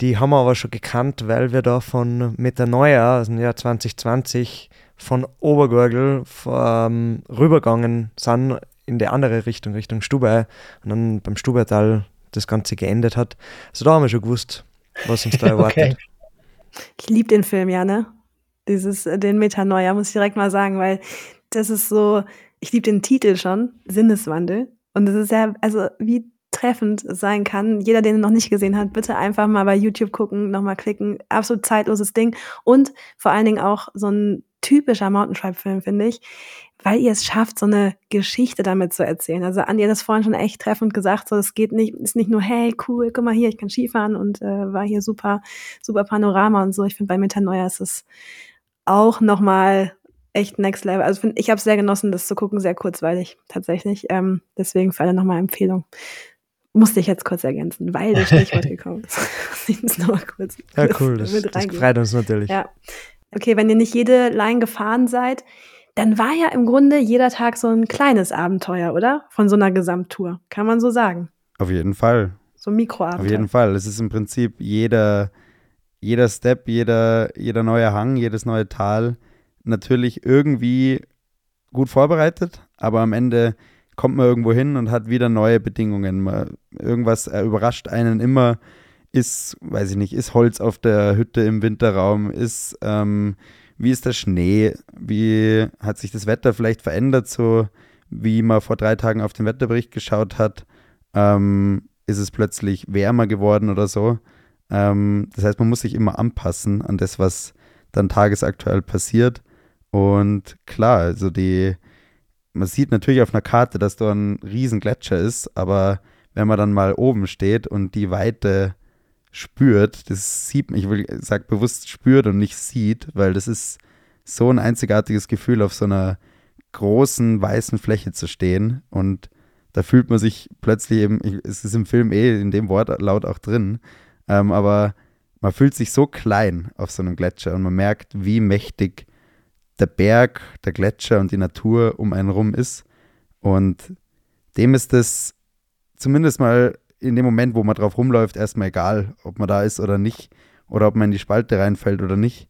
die haben wir aber schon gekannt, weil wir da von Metanoia aus dem Jahr zwanzig zwanzig von Obergurgl ähm, rübergegangen sind in die andere Richtung, Richtung Stubai und dann beim Stubaital das Ganze geendet hat. Also da haben wir schon gewusst, was uns da erwartet. Okay. Ich liebe den Film, ja, ne? Dieses, den Metanoia, muss ich direkt mal sagen, weil das ist so Ich liebe den Titel schon, Sinneswandel. Und es ist ja, also wie treffend sein kann. Jeder, den er noch nicht gesehen hat, bitte einfach mal bei YouTube gucken, nochmal klicken. Absolut zeitloses Ding. Und vor allen Dingen auch so ein typischer Mountain Tribe-Film, finde ich, weil ihr es schafft, so eine Geschichte damit zu erzählen. Also Andi hat das vorhin schon echt treffend gesagt, so es geht nicht, ist nicht nur, hey, cool, guck mal hier, ich kann Skifahren und äh, war hier super, super Panorama und so. Ich finde, bei Metanoia ist es auch nochmal echt next level. Also find, ich habe es sehr genossen, das zu gucken, sehr kurzweilig tatsächlich. Ähm, deswegen für alle nochmal Empfehlung. Musste ich jetzt kurz ergänzen, weil das Stichwort gekommen ist. Ich muss nochmal kurz, kurz ja, cool, das, mit reingehen. Das freut uns natürlich. Ja. Okay, wenn ihr nicht jede Line gefahren seid, dann war ja im Grunde jeder Tag so ein kleines Abenteuer, oder? Von so einer Gesamttour, kann man so sagen. Auf jeden Fall. So ein Mikroabenteuer. Auf jeden Fall. Es ist im Prinzip jeder, jeder Step, jeder, jeder neue Hang, jedes neue Tal natürlich irgendwie gut vorbereitet, aber am Ende kommt man irgendwo hin und hat wieder neue Bedingungen. Man, irgendwas überrascht einen immer. Ist, weiß ich nicht, ist Holz auf der Hütte im Winterraum, ist, ähm, wie ist der Schnee, wie hat sich das Wetter vielleicht verändert, so wie man vor drei Tagen auf den Wetterbericht geschaut hat, ähm, ist es plötzlich wärmer geworden oder so. Ähm, das heißt, man muss sich immer anpassen an das, was dann tagesaktuell passiert. Und klar, also die, man sieht natürlich auf einer Karte, dass da ein riesen Gletscher ist, aber wenn man dann mal oben steht und die Weite spürt, das sieht man, ich sage bewusst spürt und nicht sieht, weil das ist so ein einzigartiges Gefühl, auf so einer großen weißen Fläche zu stehen und da fühlt man sich plötzlich eben, es ist im Film eh in dem Wortlaut auch drin, ähm, aber man fühlt sich so klein auf so einem Gletscher und man merkt, wie mächtig der Berg, der Gletscher und die Natur um einen rum ist und dem ist das zumindest mal in dem Moment, wo man drauf rumläuft, erstmal egal, ob man da ist oder nicht oder ob man in die Spalte reinfällt oder nicht.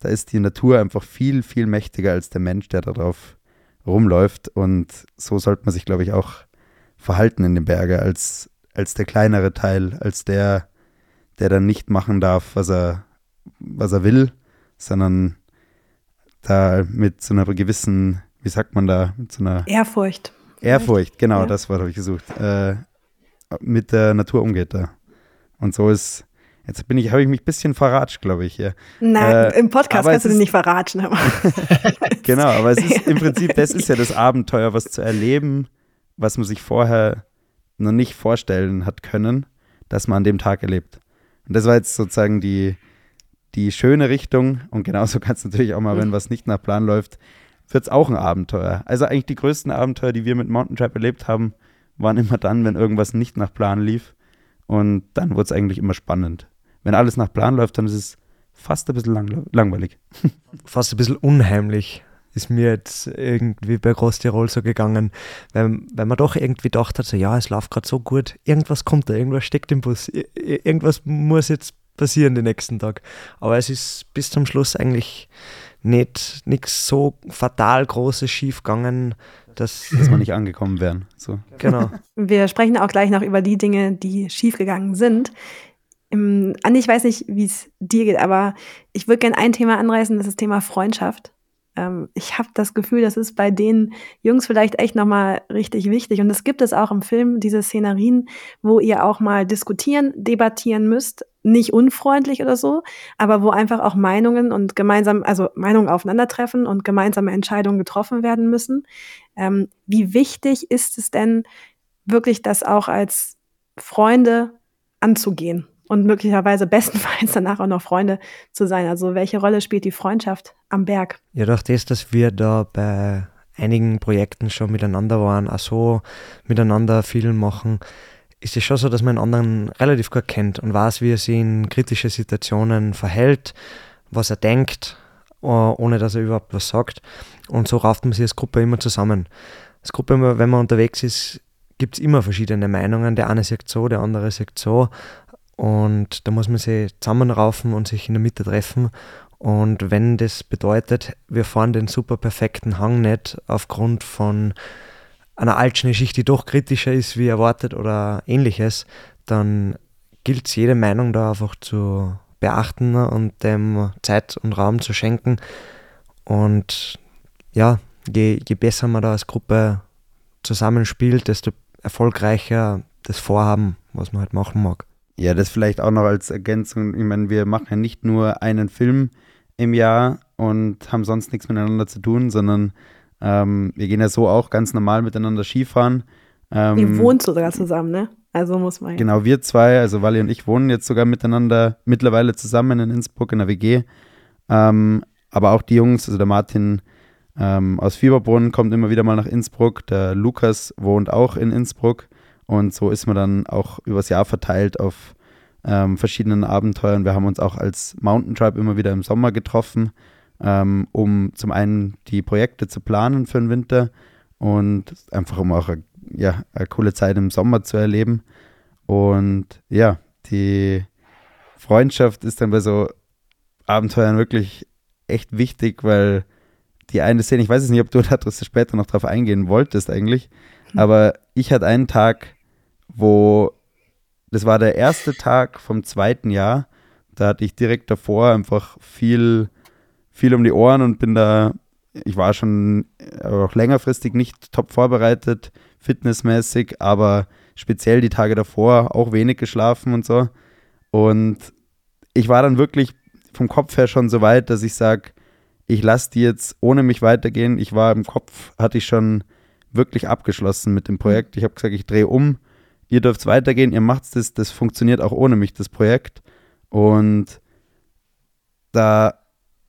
Da ist die Natur einfach viel, viel mächtiger als der Mensch, der da drauf rumläuft und so sollte man sich, glaube ich, auch verhalten in den Bergen als, als der kleinere Teil, als der, der dann nicht machen darf, was er, was er will, sondern da mit so einer gewissen, wie sagt man da, mit so einer Ehrfurcht. Ehrfurcht, genau, ja. Das Wort habe ich gesucht. Äh, mit der Natur umgeht da. Und so ist, jetzt bin ich, habe ich mich ein bisschen verratscht, glaube ich. Ja. Nein, äh, im Podcast kannst du dich nicht verratschen. Aber genau, aber es ist im Prinzip, das ist ja das Abenteuer, was zu erleben, was man sich vorher noch nicht vorstellen hat können, dass man an dem Tag erlebt. Und das war jetzt sozusagen die, die schöne Richtung. Und genauso kann es natürlich auch mal, wenn was nicht nach Plan läuft, wird es auch ein Abenteuer. Also eigentlich die größten Abenteuer, die wir mit Mountain Tribe erlebt haben, waren immer dann, wenn irgendwas nicht nach Plan lief. Und dann wurde es eigentlich immer spannend. Wenn alles nach Plan läuft, dann ist es fast ein bisschen lang- langweilig. Fast ein bisschen unheimlich ist mir jetzt irgendwie bei Cross Tirol so gegangen, weil, weil man doch irgendwie gedacht hat, so ja, es läuft gerade so gut, irgendwas kommt da, irgendwas steckt im Bus, irgendwas muss jetzt passieren den nächsten Tag. Aber es ist bis zum Schluss eigentlich nicht nichts so fatal Großes schiefgegangen, dass, dass wir nicht angekommen wären. So. Genau. Wir sprechen auch gleich noch über die Dinge, die schiefgegangen sind. Im, Andi, ich weiß nicht, wie es dir geht, aber ich würde gerne ein Thema anreißen, das ist das Thema Freundschaft. Ähm, ich habe das Gefühl, das ist bei den Jungs vielleicht echt nochmal richtig wichtig. Und es gibt es auch im Film, diese Szenarien, wo ihr auch mal diskutieren, debattieren müsst, nicht unfreundlich oder so, aber wo einfach auch Meinungen und gemeinsam, also Meinungen aufeinandertreffen und gemeinsame Entscheidungen getroffen werden müssen. Ähm, wie wichtig ist es denn, wirklich das auch als Freunde anzugehen und möglicherweise bestenfalls danach auch noch Freunde zu sein? Also welche Rolle spielt die Freundschaft am Berg? Ja, durch das, dass wir da bei einigen Projekten schon miteinander waren, auch so miteinander viel machen, ist es schon so, dass man einen anderen relativ gut kennt und weiß, wie er sich in kritischen Situationen verhält, was er denkt, ohne dass er überhaupt was sagt. Und so rauft man sich als Gruppe immer zusammen. Als Gruppe, wenn man unterwegs ist, gibt es immer verschiedene Meinungen. Der eine sagt so, der andere sagt so. Und da muss man sich zusammenraufen und sich in der Mitte treffen. Und wenn das bedeutet, wir fahren den super perfekten Hang nicht aufgrund von einer Altschneeschicht, die doch kritischer ist wie erwartet oder ähnliches, dann gilt es, jede Meinung da einfach zu beachten und dem Zeit und Raum zu schenken. Und ja, je, je besser man da als Gruppe zusammenspielt, desto erfolgreicher das Vorhaben, was man halt machen mag. Ja, das vielleicht auch noch als Ergänzung. Ich meine, wir machen ja nicht nur einen Film im Jahr und haben sonst nichts miteinander zu tun, sondern ähm, wir gehen ja so auch ganz normal miteinander Skifahren. Ähm, Ihr wohnt sogar zusammen, ne? Also muss man ja. Genau, wir zwei, also Vali und ich wohnen jetzt sogar miteinander mittlerweile zusammen in Innsbruck in der W G. Ähm, aber auch die Jungs, also der Martin ähm, aus Fieberbrunn kommt immer wieder mal nach Innsbruck, der Lukas wohnt auch in Innsbruck und so ist man dann auch übers Jahr verteilt auf ähm, verschiedenen Abenteuern. Wir haben uns auch als Mountain Tribe immer wieder im Sommer getroffen, ähm, um zum einen die Projekte zu planen für den Winter und einfach um auch eine ja, eine coole Zeit im Sommer zu erleben. Und ja, die Freundschaft ist dann bei so Abenteuern wirklich echt wichtig, weil die eine Szene, ich weiß es nicht, ob du da später noch drauf eingehen wolltest eigentlich, aber ich hatte einen Tag, wo, das war der erste Tag vom zweiten Jahr, da hatte ich direkt davor einfach viel, viel um die Ohren und bin da, ich war schon auch längerfristig nicht top vorbereitet, fitnessmäßig, aber speziell die Tage davor auch wenig geschlafen und so. Und ich war dann wirklich vom Kopf her schon so weit, dass ich sage, ich lasse die jetzt ohne mich weitergehen. Ich war im Kopf, hatte ich schon wirklich abgeschlossen mit dem Projekt. Ich habe gesagt, ich drehe um, ihr dürft weitergehen, ihr macht's das, das funktioniert auch ohne mich, das Projekt. Und da,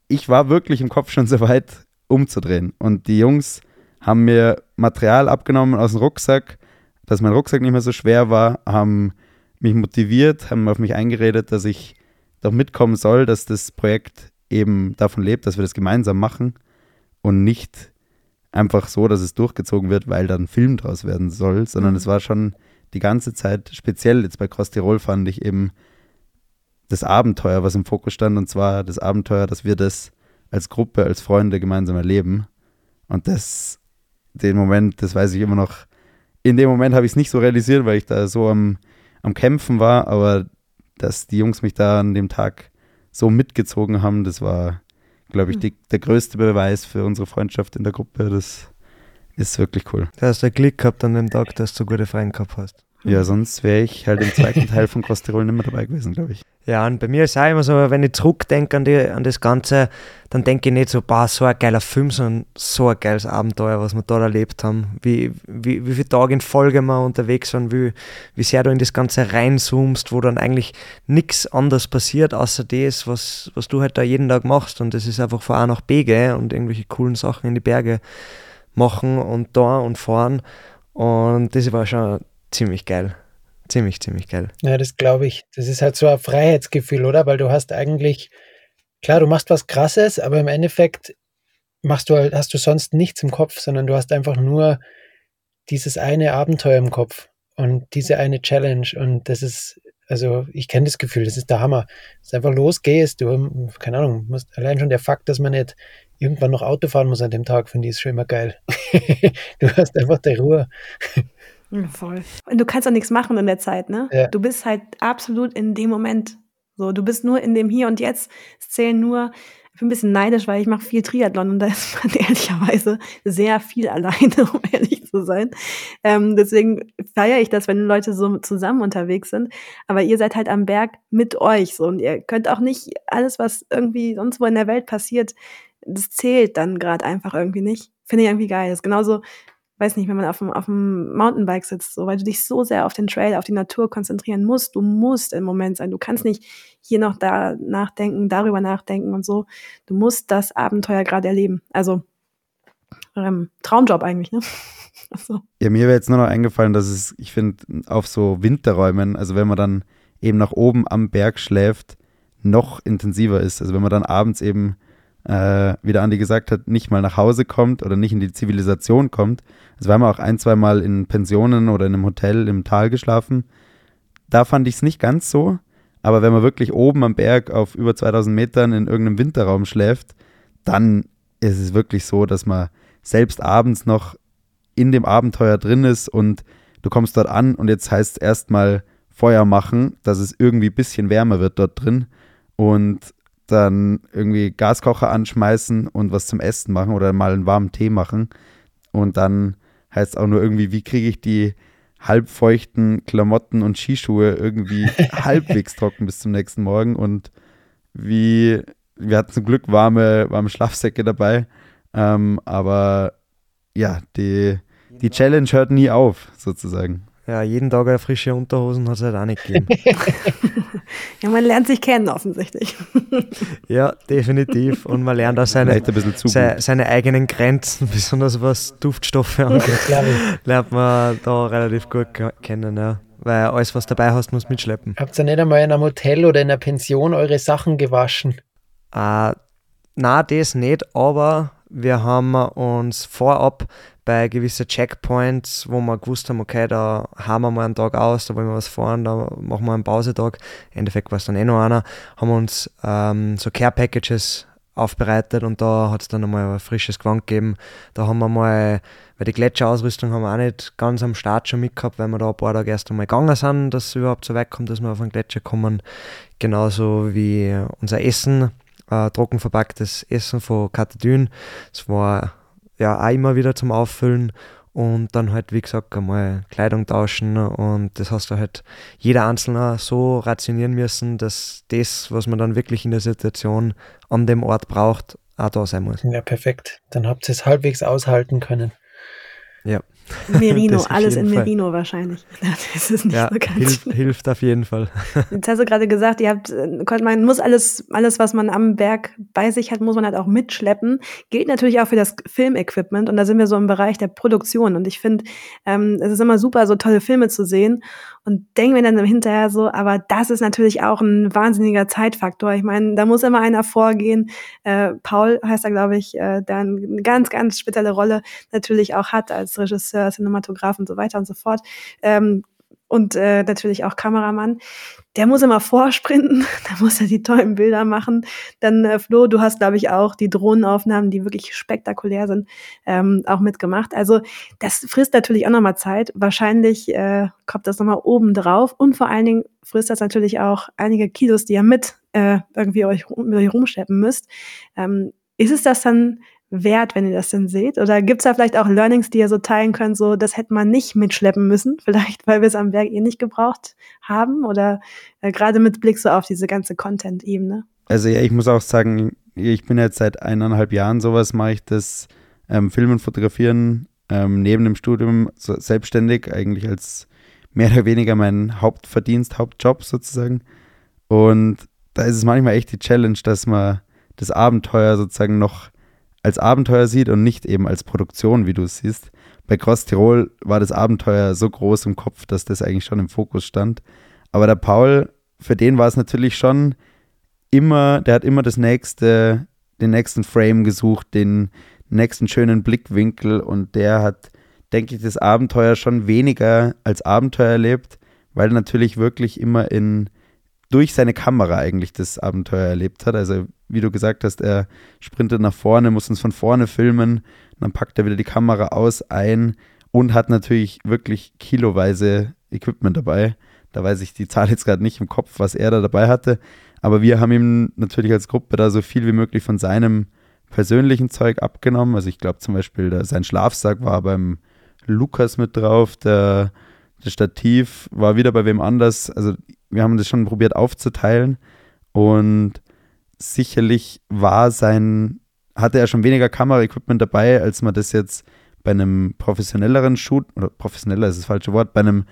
ich war wirklich im Kopf schon so weit umzudrehen. Und die Jungs haben mir Material abgenommen aus dem Rucksack, dass mein Rucksack nicht mehr so schwer war, haben mich motiviert, haben auf mich eingeredet, dass ich doch mitkommen soll, dass das Projekt eben davon lebt, dass wir das gemeinsam machen und nicht einfach so, dass es durchgezogen wird, weil dann ein Film draus werden soll, sondern mhm. es war schon die ganze Zeit, speziell jetzt bei Cross Tirol fand ich eben das Abenteuer, was im Fokus stand, und zwar das Abenteuer, dass wir das als Gruppe, als Freunde gemeinsam erleben. Und das den Moment, das weiß ich immer noch, in dem Moment habe ich es nicht so realisiert, weil ich da so am, am Kämpfen war, aber dass die Jungs mich da an dem Tag so mitgezogen haben, das war, glaube ich, die, der größte Beweis für unsere Freundschaft in der Gruppe, das ist wirklich cool. Du hast ja Glück gehabt an dem Tag, dass du gute Freunde gehabt hast. Ja, sonst wäre ich halt im zweiten Teil von Cross Tirol nicht mehr dabei gewesen, glaube ich. Ja, und bei mir ist auch immer so, wenn ich zurückdenke an, die, an das Ganze, dann denke ich nicht so, boah, so ein geiler Film, sondern so ein geiles Abenteuer, was wir da erlebt haben. Wie, wie, wie viele Tage in Folge wir unterwegs waren, wie, wie sehr du in das Ganze reinzoomst, wo dann eigentlich nichts anderes passiert, außer das, was, was du halt da jeden Tag machst. Und das ist einfach von A nach B gehen und irgendwelche coolen Sachen in die Berge machen und da und fahren. Und das war schon ziemlich geil. Ziemlich, ziemlich geil. Ja, das glaube ich. Das ist halt so ein Freiheitsgefühl, oder? Weil du hast eigentlich, klar, du machst was Krasses, aber im Endeffekt machst du halt, hast du sonst nichts im Kopf, sondern du hast einfach nur dieses eine Abenteuer im Kopf und diese eine Challenge. Und das ist, also ich kenne das Gefühl, das ist der Hammer. Das ist einfach losgehst, du, keine Ahnung, musst, allein schon der Fakt, dass man nicht irgendwann noch Auto fahren muss an dem Tag, finde ich, ist schon immer geil. Du hast einfach die Ruhe. Voll. Und du kannst auch nichts machen in der Zeit, ne? Ja. Du bist halt absolut in dem Moment. So, du bist nur in dem Hier und Jetzt. Es zählen nur, ich bin ein bisschen neidisch, weil ich mache viel Triathlon und da ist man ehrlicherweise sehr viel alleine, um ehrlich zu sein. Ähm, deswegen feiere ich das, wenn Leute so zusammen unterwegs sind. Aber ihr seid halt am Berg mit euch. So, und ihr könnt auch nicht alles, was irgendwie sonst wo in der Welt passiert, das zählt dann gerade einfach irgendwie nicht. Finde ich irgendwie geil. Das ist genauso, weiß nicht, wenn man auf dem, auf dem Mountainbike sitzt, so, weil du dich so sehr auf den Trail, auf die Natur konzentrieren musst. Du musst im Moment sein. Du kannst nicht hier noch da nachdenken, darüber nachdenken und so. Du musst das Abenteuer gerade erleben. Also ähm, Traumjob eigentlich, ne? Also. Ja, mir wäre jetzt nur noch eingefallen, dass es, ich finde, auf so Winterräumen, also wenn man dann eben nach oben am Berg schläft, noch intensiver ist. Also wenn man dann abends eben Äh, wie der Andi gesagt hat, nicht mal nach Hause kommt oder nicht in die Zivilisation kommt. Also wir haben auch ein, zwei Mal in Pensionen oder in einem Hotel im Tal geschlafen. Da fand ich es nicht ganz so, aber wenn man wirklich oben am Berg auf über zweitausend Metern in irgendeinem Winterraum schläft, dann ist es wirklich so, dass man selbst abends noch in dem Abenteuer drin ist und du kommst dort an und jetzt heißt es erstmal Feuer machen, dass es irgendwie ein bisschen wärmer wird dort drin und dann irgendwie Gaskocher anschmeißen und was zum Essen machen oder mal einen warmen Tee machen. Und dann heißt es auch nur irgendwie, wie kriege ich die halbfeuchten Klamotten und Skischuhe irgendwie halbwegs trocken bis zum nächsten Morgen. Und wie, wir hatten zum Glück warme, warme Schlafsäcke dabei. Ähm, aber ja, die, die Challenge hört nie auf, sozusagen. Ja, jeden Tag eine frische Unterhosen hat es halt auch nicht gegeben. Ja, man lernt sich kennen offensichtlich. Ja, definitiv. Und man lernt auch seine, se, seine eigenen Grenzen, besonders was Duftstoffe angeht, lernt man da relativ gut kennen, ja. Weil alles, was dabei hast, musst mitschleppen. Habt ihr nicht einmal in einem Hotel oder in einer Pension eure Sachen gewaschen? Ah, nein, das nicht, aber wir haben uns vorab bei gewissen Checkpoints, wo wir gewusst haben, okay, da haben wir mal einen Tag aus, da wollen wir was fahren, da machen wir einen Pausetag. Im Endeffekt war es dann eh noch einer. Haben wir uns ähm, so Care-Packages aufbereitet und da hat es dann nochmal ein frisches Gewand gegeben. Da haben wir mal, weil die Gletscherausrüstung haben wir auch nicht ganz am Start schon mitgehabt, weil wir da ein paar Tage erst einmal gegangen sind, dass es überhaupt so weit kommt, dass wir auf den Gletscher kommen. Genauso wie unser Essen, äh, trocken verpacktes Essen von Katadyn. Es war ja auch immer wieder zum Auffüllen und dann halt, wie gesagt, einmal Kleidung tauschen und das hast du halt jeder Einzelne so rationieren müssen, dass das, was man dann wirklich in der Situation an dem Ort braucht, auch da sein muss. Ja, perfekt. Dann habt ihr es halbwegs aushalten können. Ja. Merino, alles in Fall. Merino wahrscheinlich. Das ist nicht ja, so ganz hilft, hilft auf jeden Fall. Jetzt hast du gerade gesagt, ihr habt, man muss alles, alles, was man am Berg bei sich hat, muss man halt auch mitschleppen. Gilt natürlich auch für das Filmequipment und da sind wir so im Bereich der Produktion und ich finde, ähm, es ist immer super, so tolle Filme zu sehen und denken wir dann hinterher so, aber das ist natürlich auch ein wahnsinniger Zeitfaktor. Ich meine, da muss immer einer vorgehen. Äh, Paul heißt er, glaube ich, äh, der eine ganz, ganz spezielle Rolle natürlich auch hat als Regisseur, Cinematograf und so weiter und so fort. Ähm, und äh, natürlich auch Kameramann. Der muss immer vorsprinten, da muss er die tollen Bilder machen. Dann, äh, Flo, du hast, glaube ich, auch die Drohnenaufnahmen, die wirklich spektakulär sind, ähm, auch mitgemacht. Also das frisst natürlich auch nochmal Zeit. Wahrscheinlich äh, kommt das nochmal oben drauf. Und vor allen Dingen frisst das natürlich auch einige Kilos, die ihr mit äh, irgendwie euch, mit euch rumschleppen müsst. Ähm, ist es das dann wert, wenn ihr das denn seht? Oder gibt es da vielleicht auch Learnings, die ihr so teilen könnt, so das hätte man nicht mitschleppen müssen, vielleicht weil wir es am Berg eh nicht gebraucht haben oder äh, gerade mit Blick so auf diese ganze Content-Ebene? Also ja, ich muss auch sagen, ich bin jetzt seit eineinhalb Jahren sowas, mache ich das ähm, Filmen und Fotografieren ähm, neben dem Studium so selbstständig, eigentlich als mehr oder weniger mein Hauptverdienst, Hauptjob sozusagen. Und da ist es manchmal echt die Challenge, dass man das Abenteuer sozusagen noch als Abenteuer sieht und nicht eben als Produktion, wie du es siehst. Bei Cross Tirol war das Abenteuer so groß im Kopf, dass das eigentlich schon im Fokus stand. Aber der Paul, für den war es natürlich schon immer, der hat immer das nächste, den nächsten Frame gesucht, den nächsten schönen Blickwinkel und der hat, denke ich, das Abenteuer schon weniger als Abenteuer erlebt, weil er natürlich wirklich immer in durch seine Kamera eigentlich das Abenteuer erlebt hat. Also wie du gesagt hast, er sprintet nach vorne, muss uns von vorne filmen, dann packt er wieder die Kamera aus, ein und hat natürlich wirklich kiloweise Equipment dabei. Da weiß ich die Zahl jetzt gerade nicht im Kopf, was er da dabei hatte, aber wir haben ihm natürlich als Gruppe da so viel wie möglich von seinem persönlichen Zeug abgenommen. Also ich glaube zum Beispiel, da sein Schlafsack war beim Lukas mit drauf, der, das Stativ war wieder bei wem anders, also wir haben das schon probiert aufzuteilen und sicherlich war sein, hatte er schon weniger Kameraequipment dabei, als man das jetzt bei einem professionelleren Shoot, oder professioneller ist das falsche Wort, bei einem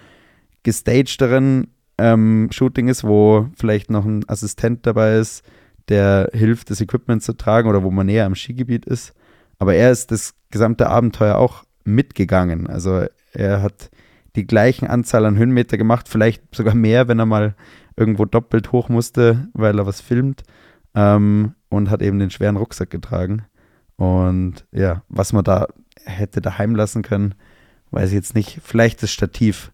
gestagederen ähm, Shooting ist, wo vielleicht noch ein Assistent dabei ist, der hilft, das Equipment zu tragen oder wo man näher am Skigebiet ist. Aber er ist das gesamte Abenteuer auch mitgegangen. Also er hat die gleichen Anzahl an Höhenmeter gemacht, vielleicht sogar mehr, wenn er mal irgendwo doppelt hoch musste, weil er was filmt. Um, und hat eben den schweren Rucksack getragen und ja, was man da hätte daheim lassen können, weiß ich jetzt nicht, vielleicht das Stativ,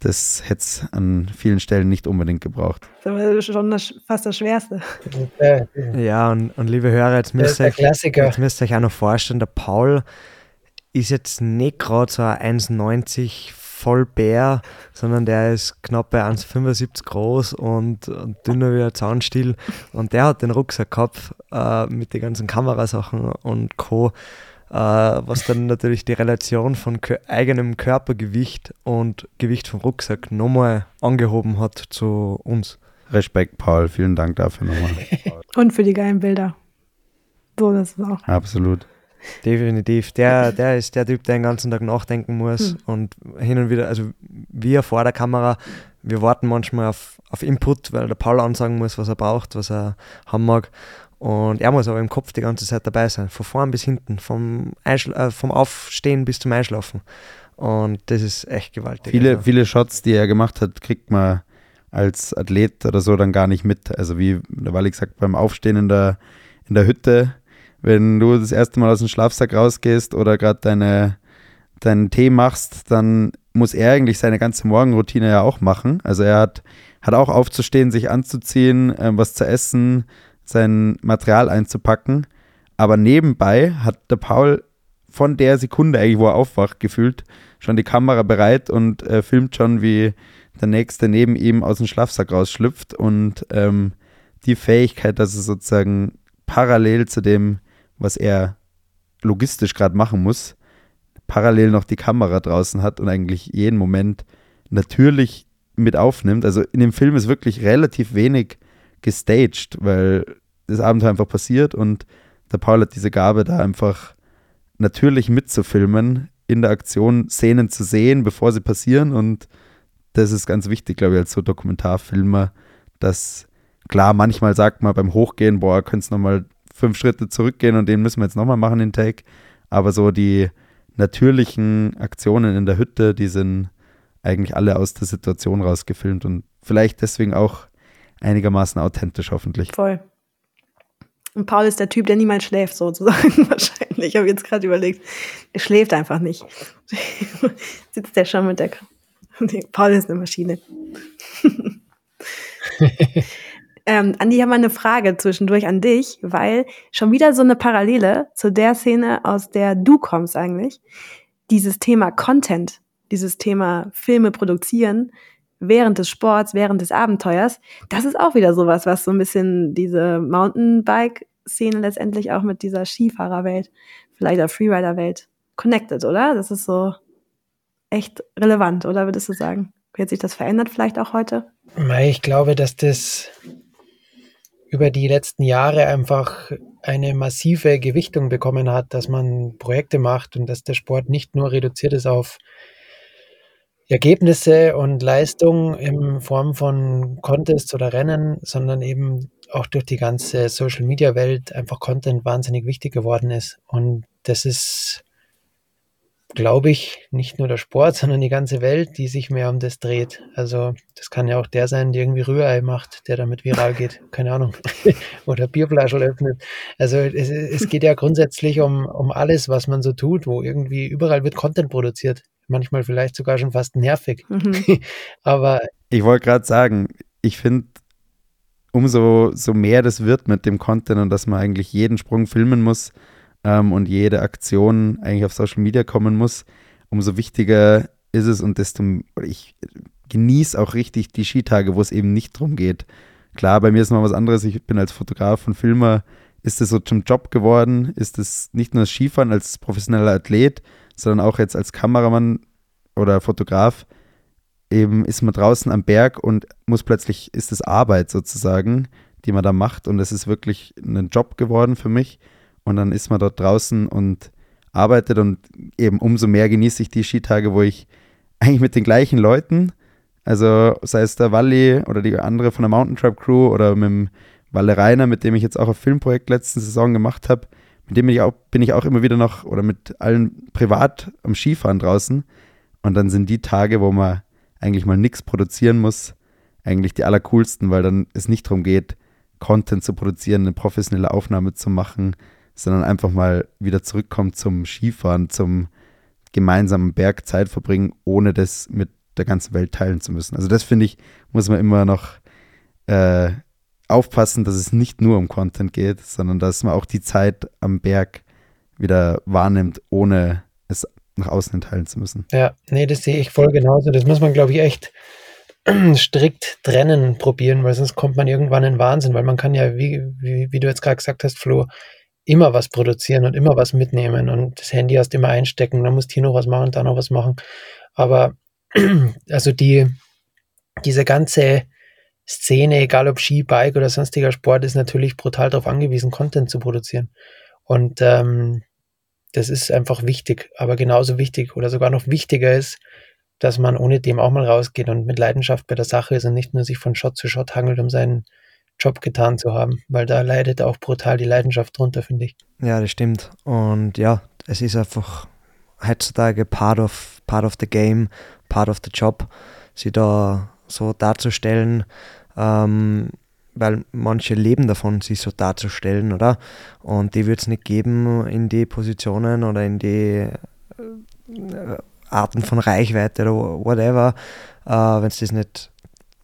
das hätte es an vielen Stellen nicht unbedingt gebraucht. Das ist schon das, fast das Schwerste. Ja, und, und liebe Hörer, jetzt müsst, euch, jetzt müsst ihr euch auch noch vorstellen, der Paul ist jetzt nicht gerade so ein eins neunzig voll Bär, sondern der ist knapp bei eins Komma fünfundsiebzig groß und, und dünner wie ein Zaunstiel. Und der hat den Rucksack gehabt äh, mit den ganzen Kamerasachen und Co., äh, was dann natürlich die Relation von kö- eigenem Körpergewicht und Gewicht vom Rucksack nochmal angehoben hat zu uns. Respekt, Paul. Vielen Dank dafür nochmal. Und für die geilen Bilder. So, das ist auch. Absolut. Definitiv. Der, der ist der Typ, der den ganzen Tag nachdenken muss hm. und hin und wieder, also wir vor der Kamera, wir warten manchmal auf, auf Input, weil der Paul ansagen muss, was er braucht, was er haben mag. Und er muss aber im Kopf die ganze Zeit dabei sein, von vorn bis hinten, vom, Einschla- äh, vom Aufstehen bis zum Einschlafen. Und das ist echt gewaltig. Viele, also. viele Shots, die er gemacht hat, kriegt man als Athlet oder so dann gar nicht mit. Also wie der Wally gesagt, beim Aufstehen in der, in der Hütte, wenn du das erste Mal aus dem Schlafsack rausgehst oder gerade deine, deinen Tee machst, dann muss er eigentlich seine ganze Morgenroutine ja auch machen. Also er hat, hat auch aufzustehen, sich anzuziehen, äh, was zu essen, sein Material einzupacken. Aber nebenbei hat der Paul von der Sekunde eigentlich, wo er aufwacht, gefühlt, schon die Kamera bereit und äh, filmt schon, wie der Nächste neben ihm aus dem Schlafsack rausschlüpft. Und ähm, die Fähigkeit, dass es sozusagen parallel zu dem, was er logistisch gerade machen muss, parallel noch die Kamera draußen hat und eigentlich jeden Moment natürlich mit aufnimmt. Also in dem Film ist wirklich relativ wenig gestaged, weil das Abenteuer einfach passiert und der Paul hat diese Gabe, da einfach natürlich mitzufilmen, in der Aktion Szenen zu sehen, bevor sie passieren. Und das ist ganz wichtig, glaube ich, als so Dokumentarfilmer, dass klar, manchmal sagt man beim Hochgehen, boah, könnt's nochmal fünf Schritte zurückgehen und den müssen wir jetzt nochmal machen, den Take. Aber so die natürlichen Aktionen in der Hütte, die sind eigentlich alle aus der Situation rausgefilmt und vielleicht deswegen auch einigermaßen authentisch hoffentlich. Voll. Und Paul ist der Typ, der niemals schläft sozusagen wahrscheinlich. Ich habe jetzt gerade überlegt, er schläft einfach nicht. Sitzt der schon mit der K- Paul ist eine Maschine. Ähm, Andi, ich habe mal eine Frage zwischendurch an dich, weil schon wieder so eine Parallele zu der Szene, aus der du kommst eigentlich, dieses Thema Content, dieses Thema Filme produzieren während des Sports, während des Abenteuers, das ist auch wieder sowas, was so ein bisschen diese Mountainbike-Szene letztendlich auch mit dieser Skifahrerwelt, vielleicht der Freerider-Welt connected, oder? Das ist so echt relevant, oder würdest du sagen? Wie hat sich das verändert vielleicht auch heute? Ich glaube, dass das über die letzten Jahre einfach eine massive Gewichtung bekommen hat, dass man Projekte macht und dass der Sport nicht nur reduziert ist auf Ergebnisse und Leistung in Form von Contests oder Rennen, sondern eben auch durch die ganze Social-Media-Welt einfach Content wahnsinnig wichtig geworden ist. Und das ist, glaube ich, nicht nur der Sport, sondern die ganze Welt, die sich mehr um das dreht. Also das kann ja auch der sein, der irgendwie Rührei macht, der damit viral geht, keine Ahnung, oder Bierflaschen öffnet. Also es, es geht ja grundsätzlich um, um alles, was man so tut, wo irgendwie überall wird Content produziert, manchmal vielleicht sogar schon fast nervig. Mhm. Aber ich wollte gerade sagen, ich finde, umso so mehr das wird mit dem Content und dass man eigentlich jeden Sprung filmen muss, und jede Aktion eigentlich auf Social Media kommen muss, umso wichtiger ist es und desto, ich genieße auch richtig die Skitage, wo es eben nicht drum geht. Klar, bei mir ist noch was anderes, ich bin als Fotograf und Filmer, ist das so zum Job geworden, ist das nicht nur das Skifahren als professioneller Athlet, sondern auch jetzt als Kameramann oder Fotograf, eben ist man draußen am Berg und muss plötzlich, ist es Arbeit sozusagen, die man da macht und es ist wirklich ein Job geworden für mich. Und dann ist man dort draußen und arbeitet und eben umso mehr genieße ich die Skitage, wo ich eigentlich mit den gleichen Leuten, also sei es der Vali oder die andere von der Mountain Tribe Crew oder mit dem Wallerainer, mit dem ich jetzt auch ein Filmprojekt letzten Saison gemacht habe, mit dem bin ich auch, bin ich auch immer wieder noch oder mit allen privat am Skifahren draußen. Und dann sind die Tage, wo man eigentlich mal nichts produzieren muss, eigentlich die allercoolsten, weil dann es nicht darum geht, Content zu produzieren, eine professionelle Aufnahme zu machen, sondern einfach mal wieder zurückkommen zum Skifahren, zum gemeinsamen Berg Zeit verbringen, ohne das mit der ganzen Welt teilen zu müssen. Also das, finde ich, muss man immer noch äh, aufpassen, dass es nicht nur um Content geht, sondern dass man auch die Zeit am Berg wieder wahrnimmt, ohne es nach außen enthalten zu müssen. Ja, nee, das sehe ich voll genauso. Das muss man, glaube ich, echt strikt trennen probieren, weil sonst kommt man irgendwann in Wahnsinn, weil man kann ja, wie, wie, wie du jetzt gerade gesagt hast, Flo, immer was produzieren und immer was mitnehmen und das Handy erst immer einstecken, dann musst du hier noch was machen, da noch was machen. Aber also die, diese ganze Szene, egal ob Ski, Bike oder sonstiger Sport, ist natürlich brutal darauf angewiesen, Content zu produzieren. Und ähm, das ist einfach wichtig, aber genauso wichtig oder sogar noch wichtiger ist, dass man ohne dem auch mal rausgeht und mit Leidenschaft bei der Sache ist und nicht nur sich von Shot zu Shot hangelt, um seinen Job getan zu haben, weil da leidet auch brutal die Leidenschaft drunter, finde ich. Ja, das stimmt. Und ja, es ist einfach heutzutage part of, part of the game, part of the job, sie da so darzustellen, ähm, weil manche leben davon, sich so darzustellen, oder? Und die wird es nicht geben in die Positionen oder in die äh, Arten von Reichweite oder whatever, äh, wenn sie das nicht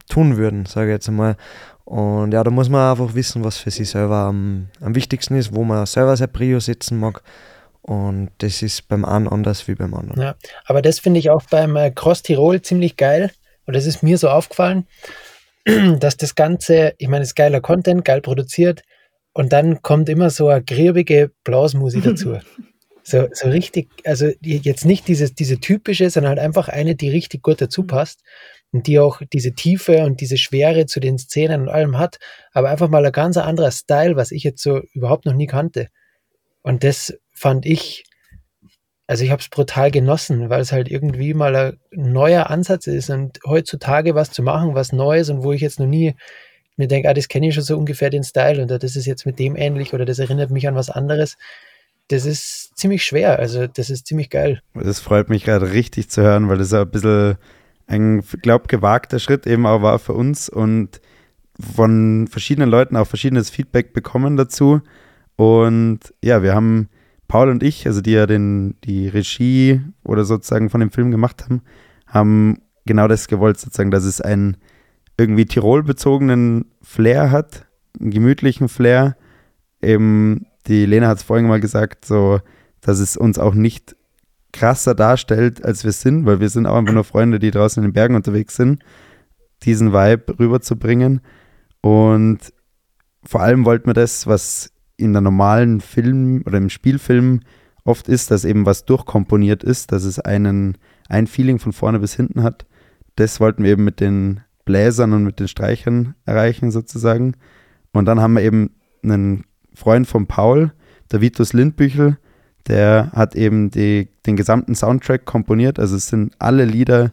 tun würden, sage ich jetzt einmal. Und ja, da muss man einfach wissen, was für sich selber am, am wichtigsten ist, wo man selber sein Prio setzen mag. Und das ist beim einen anders wie beim anderen. Ja, aber das finde ich auch beim Cross Tirol ziemlich geil. Und das ist mir so aufgefallen, dass das Ganze, ich meine, es ist geiler Content, geil produziert. Und dann kommt immer so eine griebige Blasmusik dazu. So, so richtig, also jetzt nicht dieses, diese typische, sondern halt einfach eine, die richtig gut dazu passt und die auch diese Tiefe und diese Schwere zu den Szenen und allem hat, aber einfach mal ein ganz anderer Style, was ich jetzt so überhaupt noch nie kannte. Und das fand ich, also ich habe es brutal genossen, weil es halt irgendwie mal ein neuer Ansatz ist und heutzutage was zu machen, was Neues und wo ich jetzt noch nie mir denke, ah, das kenne ich schon so ungefähr den Style oder das ist jetzt mit dem ähnlich oder das erinnert mich an was anderes. Das ist ziemlich schwer, also das ist ziemlich geil. Das freut mich gerade richtig zu hören, weil das ja ein bisschen ein, glaub, gewagter Schritt eben auch war für uns und von verschiedenen Leuten auch verschiedenes Feedback bekommen dazu. Und ja, wir haben Paul und ich, also die ja den, die Regie oder sozusagen von dem Film gemacht haben, haben genau das gewollt sozusagen, dass es einen irgendwie Tirol-bezogenen Flair hat, einen gemütlichen Flair, eben. Die Lena hat es vorhin mal gesagt, so, dass es uns auch nicht krasser darstellt, als wir sind, weil wir sind auch einfach nur Freunde, die draußen in den Bergen unterwegs sind, diesen Vibe rüberzubringen. Und vor allem wollten wir das, was in der normalen Film oder im Spielfilm oft ist, dass eben was durchkomponiert ist, dass es einen, ein Feeling von vorne bis hinten hat. Das wollten wir eben mit den Bläsern und mit den Streichern erreichen sozusagen. Und dann haben wir eben einen Freund von Paul, der Vitus Lindbüchel, der hat eben die, den gesamten Soundtrack komponiert, also es sind alle Lieder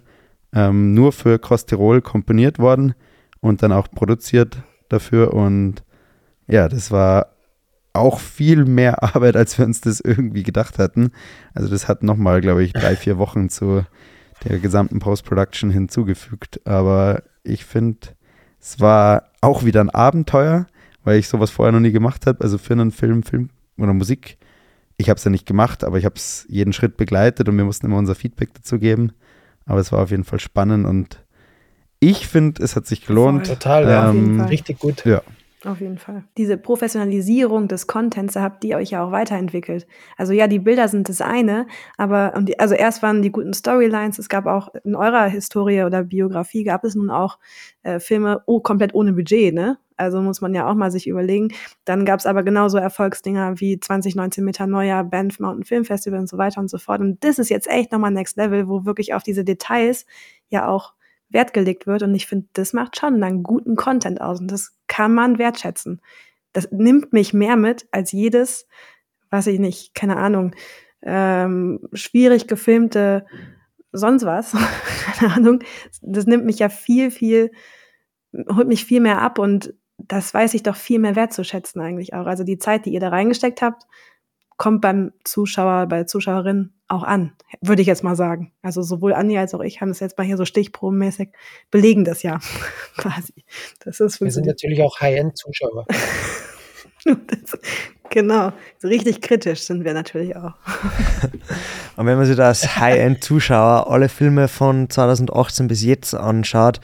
ähm, nur für Cross Tirol komponiert worden und dann auch produziert dafür und ja, das war auch viel mehr Arbeit, als wir uns das irgendwie gedacht hatten, also das hat nochmal, glaube ich, drei, vier Wochen zu der gesamten Post-Production hinzugefügt, aber ich finde, es war auch wieder ein Abenteuer, weil ich sowas vorher noch nie gemacht habe, also für einen Film, Film oder Musik. Ich habe es ja nicht gemacht, aber ich habe es jeden Schritt begleitet und wir mussten immer unser Feedback dazu geben. Aber es war auf jeden Fall spannend und ich finde, es hat sich gelohnt. Voll. Total, ähm, ja, auf jeden Fall. Richtig gut. Ja. Auf jeden Fall. Diese Professionalisierung des Contents, da habt ihr euch ja auch weiterentwickelt. Also ja, die Bilder sind das eine, aber und die, also erst waren die guten Storylines, es gab auch in eurer Historie oder Biografie gab es nun auch äh, Filme oh, komplett ohne Budget, ne? Also muss man ja auch mal sich überlegen. Dann gab es aber genauso Erfolgsdinger wie zwanzig neunzehn Metanoia, Banff Mountain Film Festival und so weiter und so fort. Und das ist jetzt echt nochmal Next Level, wo wirklich auf diese Details ja auch Wert gelegt wird und ich finde, das macht schon dann guten Content aus und das kann man wertschätzen. Das nimmt mich mehr mit als jedes, weiß ich nicht, keine Ahnung, ähm, schwierig gefilmte sonst was, keine Ahnung, das nimmt mich ja viel, viel, holt mich viel mehr ab und das weiß ich doch viel mehr wertzuschätzen eigentlich auch. Also die Zeit, die ihr da reingesteckt habt, kommt beim Zuschauer, bei der Zuschauerin auch an, würde ich jetzt mal sagen. Also sowohl Andi als auch ich haben das jetzt mal hier so stichprobenmäßig, belegen das ja quasi. Das ist wir sind natürlich auch High-End-Zuschauer. das, genau, so richtig kritisch sind wir natürlich auch. Und wenn man sich da als High-End-Zuschauer alle Filme von zwanzig achtzehn bis jetzt anschaut,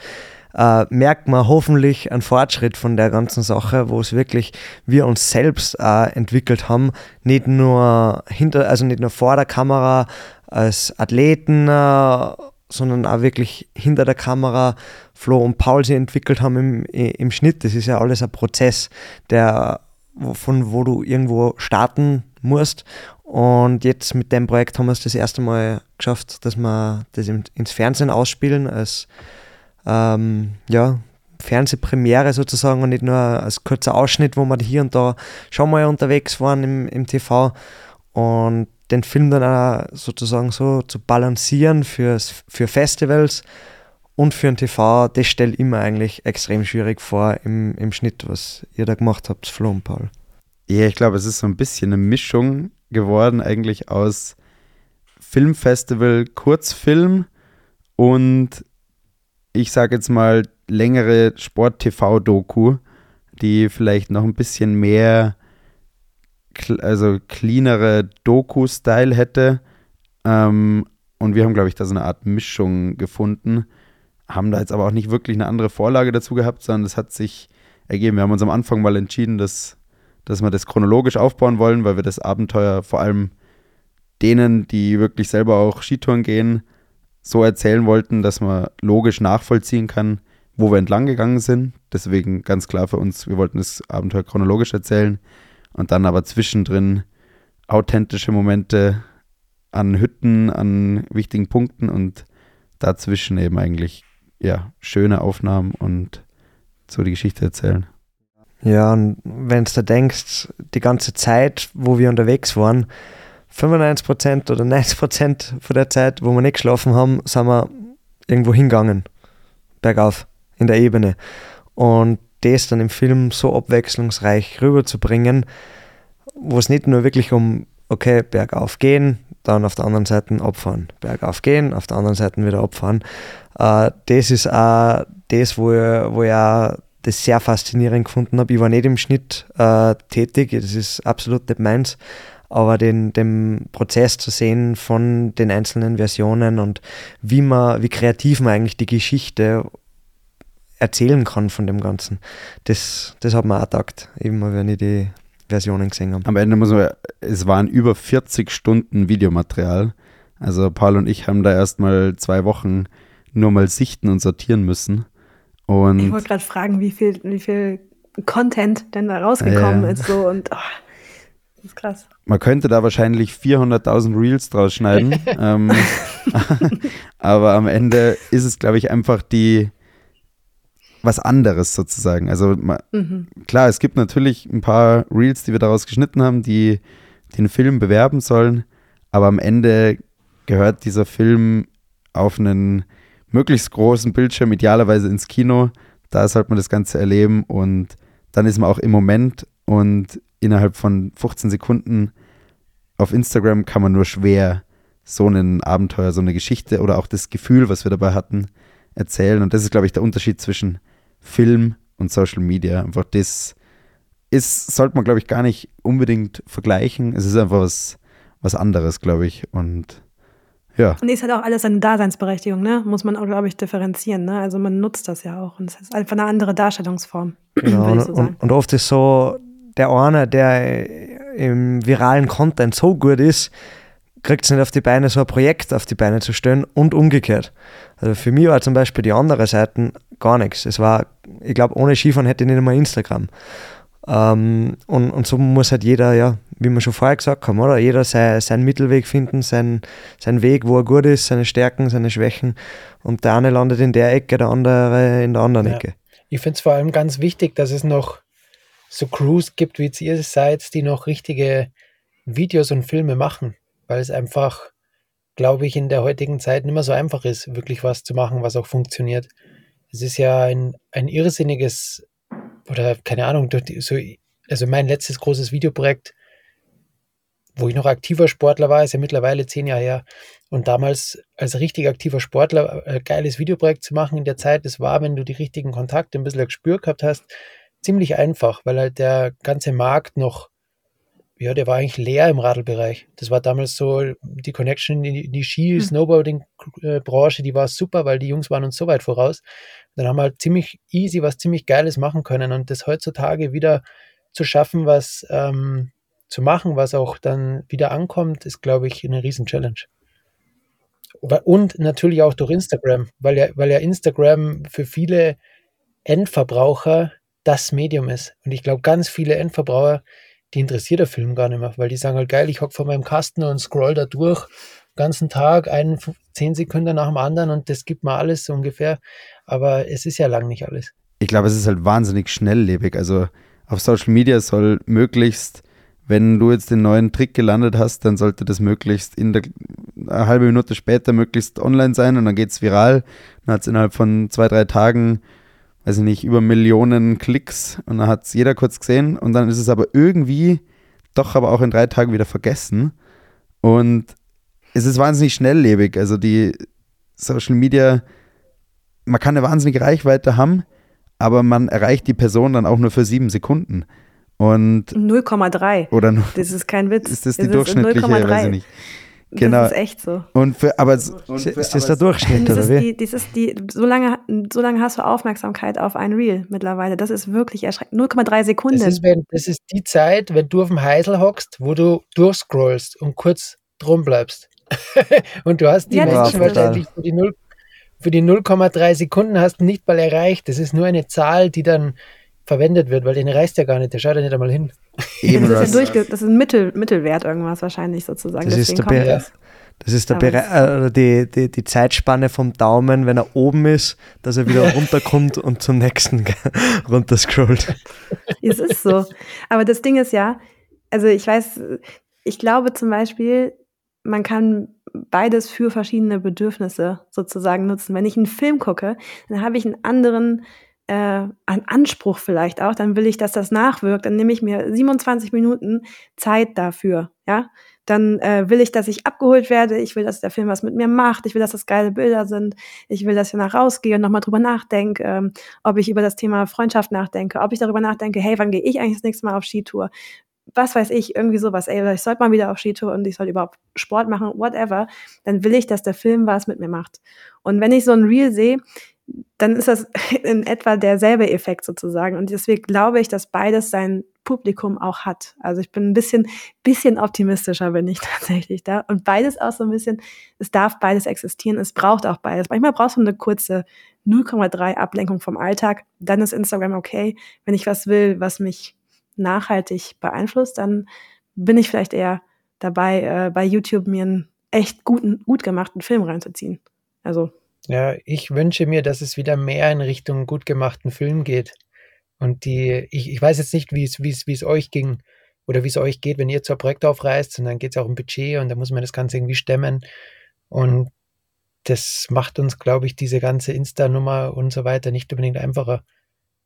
äh, merkt man hoffentlich einen Fortschritt von der ganzen Sache, wo es wirklich wir uns selbst äh, entwickelt haben, nicht nur hinter, also nicht nur vor der Kamera als Athleten, äh, sondern auch wirklich hinter der Kamera Flo und Paul sich entwickelt haben im, im Schnitt. Das ist ja alles ein Prozess, der, von wo du irgendwo starten musst. Und jetzt mit dem Projekt haben wir es das erste Mal geschafft, dass wir das ins Fernsehen ausspielen, als ähm, ja, Fernsehpremiere sozusagen und nicht nur als kurzer Ausschnitt, wo wir hier und da schon mal unterwegs waren im, im T V. Und den Film dann auch sozusagen so zu balancieren fürs, für Festivals und für ein T V, das stelle ich mir eigentlich extrem schwierig vor im, im Schnitt, was ihr da gemacht habt, Flo und Paul. Ja, ich glaube, es ist so ein bisschen eine Mischung geworden eigentlich aus Filmfestival, Kurzfilm und ich sage jetzt mal längere Sport-T V-Doku, die vielleicht noch ein bisschen mehr also cleanere Doku-Style hätte ähm, und wir haben, glaube ich, da so eine Art Mischung gefunden, haben da jetzt aber auch nicht wirklich eine andere Vorlage dazu gehabt, sondern das hat sich ergeben. Wir haben uns am Anfang mal entschieden, dass, dass wir das chronologisch aufbauen wollen, weil wir das Abenteuer vor allem denen, die wirklich selber auch Skitouren gehen, so erzählen wollten, dass man logisch nachvollziehen kann, wo wir entlang gegangen sind. Deswegen ganz klar für uns, wir wollten das Abenteuer chronologisch erzählen. Und dann aber zwischendrin authentische Momente an Hütten, an wichtigen Punkten und dazwischen eben eigentlich ja, schöne Aufnahmen und so die Geschichte erzählen. Ja, und wenn du da denkst, die ganze Zeit, wo wir unterwegs waren, fünfundneunzig Prozent oder neunzig Prozent von der Zeit, wo wir nicht geschlafen haben, sind wir irgendwo hingegangen, bergauf, in der Ebene. Und das dann im Film so abwechslungsreich rüberzubringen, wo es nicht nur wirklich um, okay, bergauf gehen, dann auf der anderen Seite abfahren, bergauf gehen, auf der anderen Seite wieder abfahren. Äh, das ist auch das, wo ich, wo ich auch das sehr faszinierend gefunden habe. Ich war nicht im Schnitt äh, tätig, das ist absolut nicht meins, aber den, den Prozess zu sehen von den einzelnen Versionen und wie, man, wie kreativ man eigentlich die Geschichte erzählen kann von dem Ganzen. Das, das hat mir auch getaugt, eben mal, wenn ich die Versionen gesehen habe. Am Ende muss man, es waren über vierzig Stunden Videomaterial. Also Paul und ich haben da erstmal zwei Wochen nur mal sichten und sortieren müssen. Und ich wollte gerade fragen, wie viel, wie viel Content denn da rausgekommen äh, ist. So und, oh, das ist krass. Man könnte da wahrscheinlich vierhunderttausend Reels draus schneiden. ähm, aber am Ende ist es, glaube ich, einfach die was anderes sozusagen. Also ma, mhm. klar, es gibt natürlich ein paar Reels, die wir daraus geschnitten haben, die den Film bewerben sollen, aber am Ende gehört dieser Film auf einen möglichst großen Bildschirm, idealerweise ins Kino. Da sollte man das Ganze erleben und dann ist man auch im Moment und innerhalb von fünfzehn Sekunden auf Instagram kann man nur schwer so ein Abenteuer, so eine Geschichte oder auch das Gefühl, was wir dabei hatten, erzählen. Und das ist, glaube ich, der Unterschied zwischen Film und Social Media. Einfach das ist, sollte man, glaube ich, gar nicht unbedingt vergleichen. Es ist einfach was, was anderes, glaube ich. Und ja. Und es hat auch alles eine Daseinsberechtigung, ne? Muss man auch, glaube ich, differenzieren, ne? Also man nutzt das ja auch. Und es ist einfach eine andere Darstellungsform. Genau. Würde ich so und, sagen. Und oft ist so, der eine, der im viralen Content so gut ist, kriegt es nicht auf die Beine, so ein Projekt auf die Beine zu stellen und umgekehrt. Also für mich war zum Beispiel die andere Seite gar nichts. Es war, ich glaube, ohne Skifahren hätte ich nicht einmal Instagram. Ähm, und, und so muss halt jeder, ja, wie wir schon vorher gesagt haben, oder? Jeder sei, seinen Mittelweg finden, seinen, seinen Weg, wo er gut ist, seine Stärken, seine Schwächen. Und der eine landet in der Ecke, der andere in der anderen ja. Ecke. Ich finde es vor allem ganz wichtig, dass es noch so Crews gibt, wie ihr seid, die noch richtige Videos und Filme machen. Weil es einfach, glaube ich, in der heutigen Zeit nicht mehr so einfach ist, wirklich was zu machen, was auch funktioniert. Es ist ja ein, ein irrsinniges, oder keine Ahnung, so, also mein letztes großes Videoprojekt, wo ich noch aktiver Sportler war, ist ja mittlerweile zehn Jahre her. Und damals als richtig aktiver Sportler ein geiles Videoprojekt zu machen in der Zeit, das war, wenn du die richtigen Kontakte ein bisschen gespürt gehabt hast, ziemlich einfach, weil halt der ganze Markt noch ja, der war eigentlich leer im Radlbereich. Das war damals so, die Connection in die Ski-Snowboarding-Branche, die war super, weil die Jungs waren uns so weit voraus. Dann haben wir halt ziemlich easy was ziemlich Geiles machen können. Und das heutzutage wieder zu schaffen, was ähm, zu machen, was auch dann wieder ankommt, ist, glaube ich, eine Riesen-Challenge. Und natürlich auch durch Instagram, weil ja, weil ja Instagram für viele Endverbraucher das Medium ist. Und ich glaube, ganz viele Endverbraucher, die interessiert der Film gar nicht mehr, weil die sagen halt, geil, ich hocke vor meinem Kasten und scroll da durch den ganzen Tag, einen zehn Sekunden nach dem anderen und das gibt mir alles so ungefähr. Aber es ist ja lang nicht alles. Ich glaube, es ist halt wahnsinnig schnelllebig. Also auf Social Media soll möglichst, wenn du jetzt den neuen Trick gelandet hast, dann sollte das möglichst in der, eine halbe Minute später möglichst online sein und dann geht es viral. Dann hat es innerhalb von zwei, drei Tagen, weiß ich nicht, über Millionen Klicks und dann hat es jeder kurz gesehen und dann ist es aber irgendwie doch aber auch in drei Tagen wieder vergessen und es ist wahnsinnig schnelllebig. Also die Social Media, man kann eine wahnsinnige Reichweite haben, aber man erreicht die Person dann auch nur für sieben Sekunden. Und null Komma drei. Oder nur, das ist kein Witz. Ist das die das durchschnittliche, weiß ich nicht. Genau. Das ist echt so. Und für, aber es, und für, ist das der Durchschnitt, das oder wie? Das ist die, so lange, so lange hast du Aufmerksamkeit auf ein Reel mittlerweile. Das ist wirklich erschreckend. null Komma drei Sekunden. Das ist, wenn, das ist die Zeit, wenn du auf dem Heisel hockst, wo du durchscrollst und kurz drum bleibst. Und du hast die ja, Menschen wahrscheinlich für die, null, für die null Komma drei Sekunden hast du nicht mal erreicht. Das ist nur eine Zahl, die dann verwendet wird, weil den reißt ja gar nicht, der schaut ja nicht einmal hin. Eben das, ist ja durch, das ist ein Mittel, Mittelwert irgendwas wahrscheinlich sozusagen. Das Deswegen ist der Be- das. Das ist der Bere- äh, die, die, die Zeitspanne vom Daumen, wenn er oben ist, dass er wieder runterkommt und zum nächsten runterscrollt. Es ist so. Aber das Ding ist ja, also ich weiß, ich glaube zum Beispiel, man kann beides für verschiedene Bedürfnisse sozusagen nutzen. Wenn ich einen Film gucke, dann habe ich einen anderen Äh, an Anspruch vielleicht auch, dann will ich, dass das nachwirkt, dann nehme ich mir siebenundzwanzig Minuten Zeit dafür, ja, dann äh, will ich, dass ich abgeholt werde, ich will, dass der Film was mit mir macht, ich will, dass das geile Bilder sind, ich will, dass ich danach rausgehe und nochmal drüber nachdenke, ähm, ob ich über das Thema Freundschaft nachdenke, ob ich darüber nachdenke, hey, wann gehe ich eigentlich das nächste Mal auf Skitour, was weiß ich, irgendwie sowas, ey, ich sollte mal wieder auf Skitour und ich sollte überhaupt Sport machen, whatever, dann will ich, dass der Film was mit mir macht. Und wenn ich so ein Reel sehe, dann ist das in etwa derselbe Effekt sozusagen. Und deswegen glaube ich, dass beides sein Publikum auch hat. Also ich bin ein bisschen, bisschen optimistischer, bin ich tatsächlich da. Und beides auch so ein bisschen, es darf beides existieren, es braucht auch beides. Manchmal brauchst du eine kurze null Komma drei Ablenkung vom Alltag, dann ist Instagram okay. Wenn ich was will, was mich nachhaltig beeinflusst, dann bin ich vielleicht eher dabei, äh, bei YouTube mir einen echt guten, gut gemachten Film reinzuziehen. Also ja, ich wünsche mir, dass es wieder mehr in Richtung gut gemachten Film geht. Und die, ich, ich weiß jetzt nicht, wie es, wie es, wie es euch ging oder wie es euch geht, wenn ihr zwar Projekte aufreißt und dann geht es auch um Budget und da muss man das Ganze irgendwie stemmen. Und das macht uns, glaube ich, diese ganze Insta-Nummer und so weiter nicht unbedingt einfacher,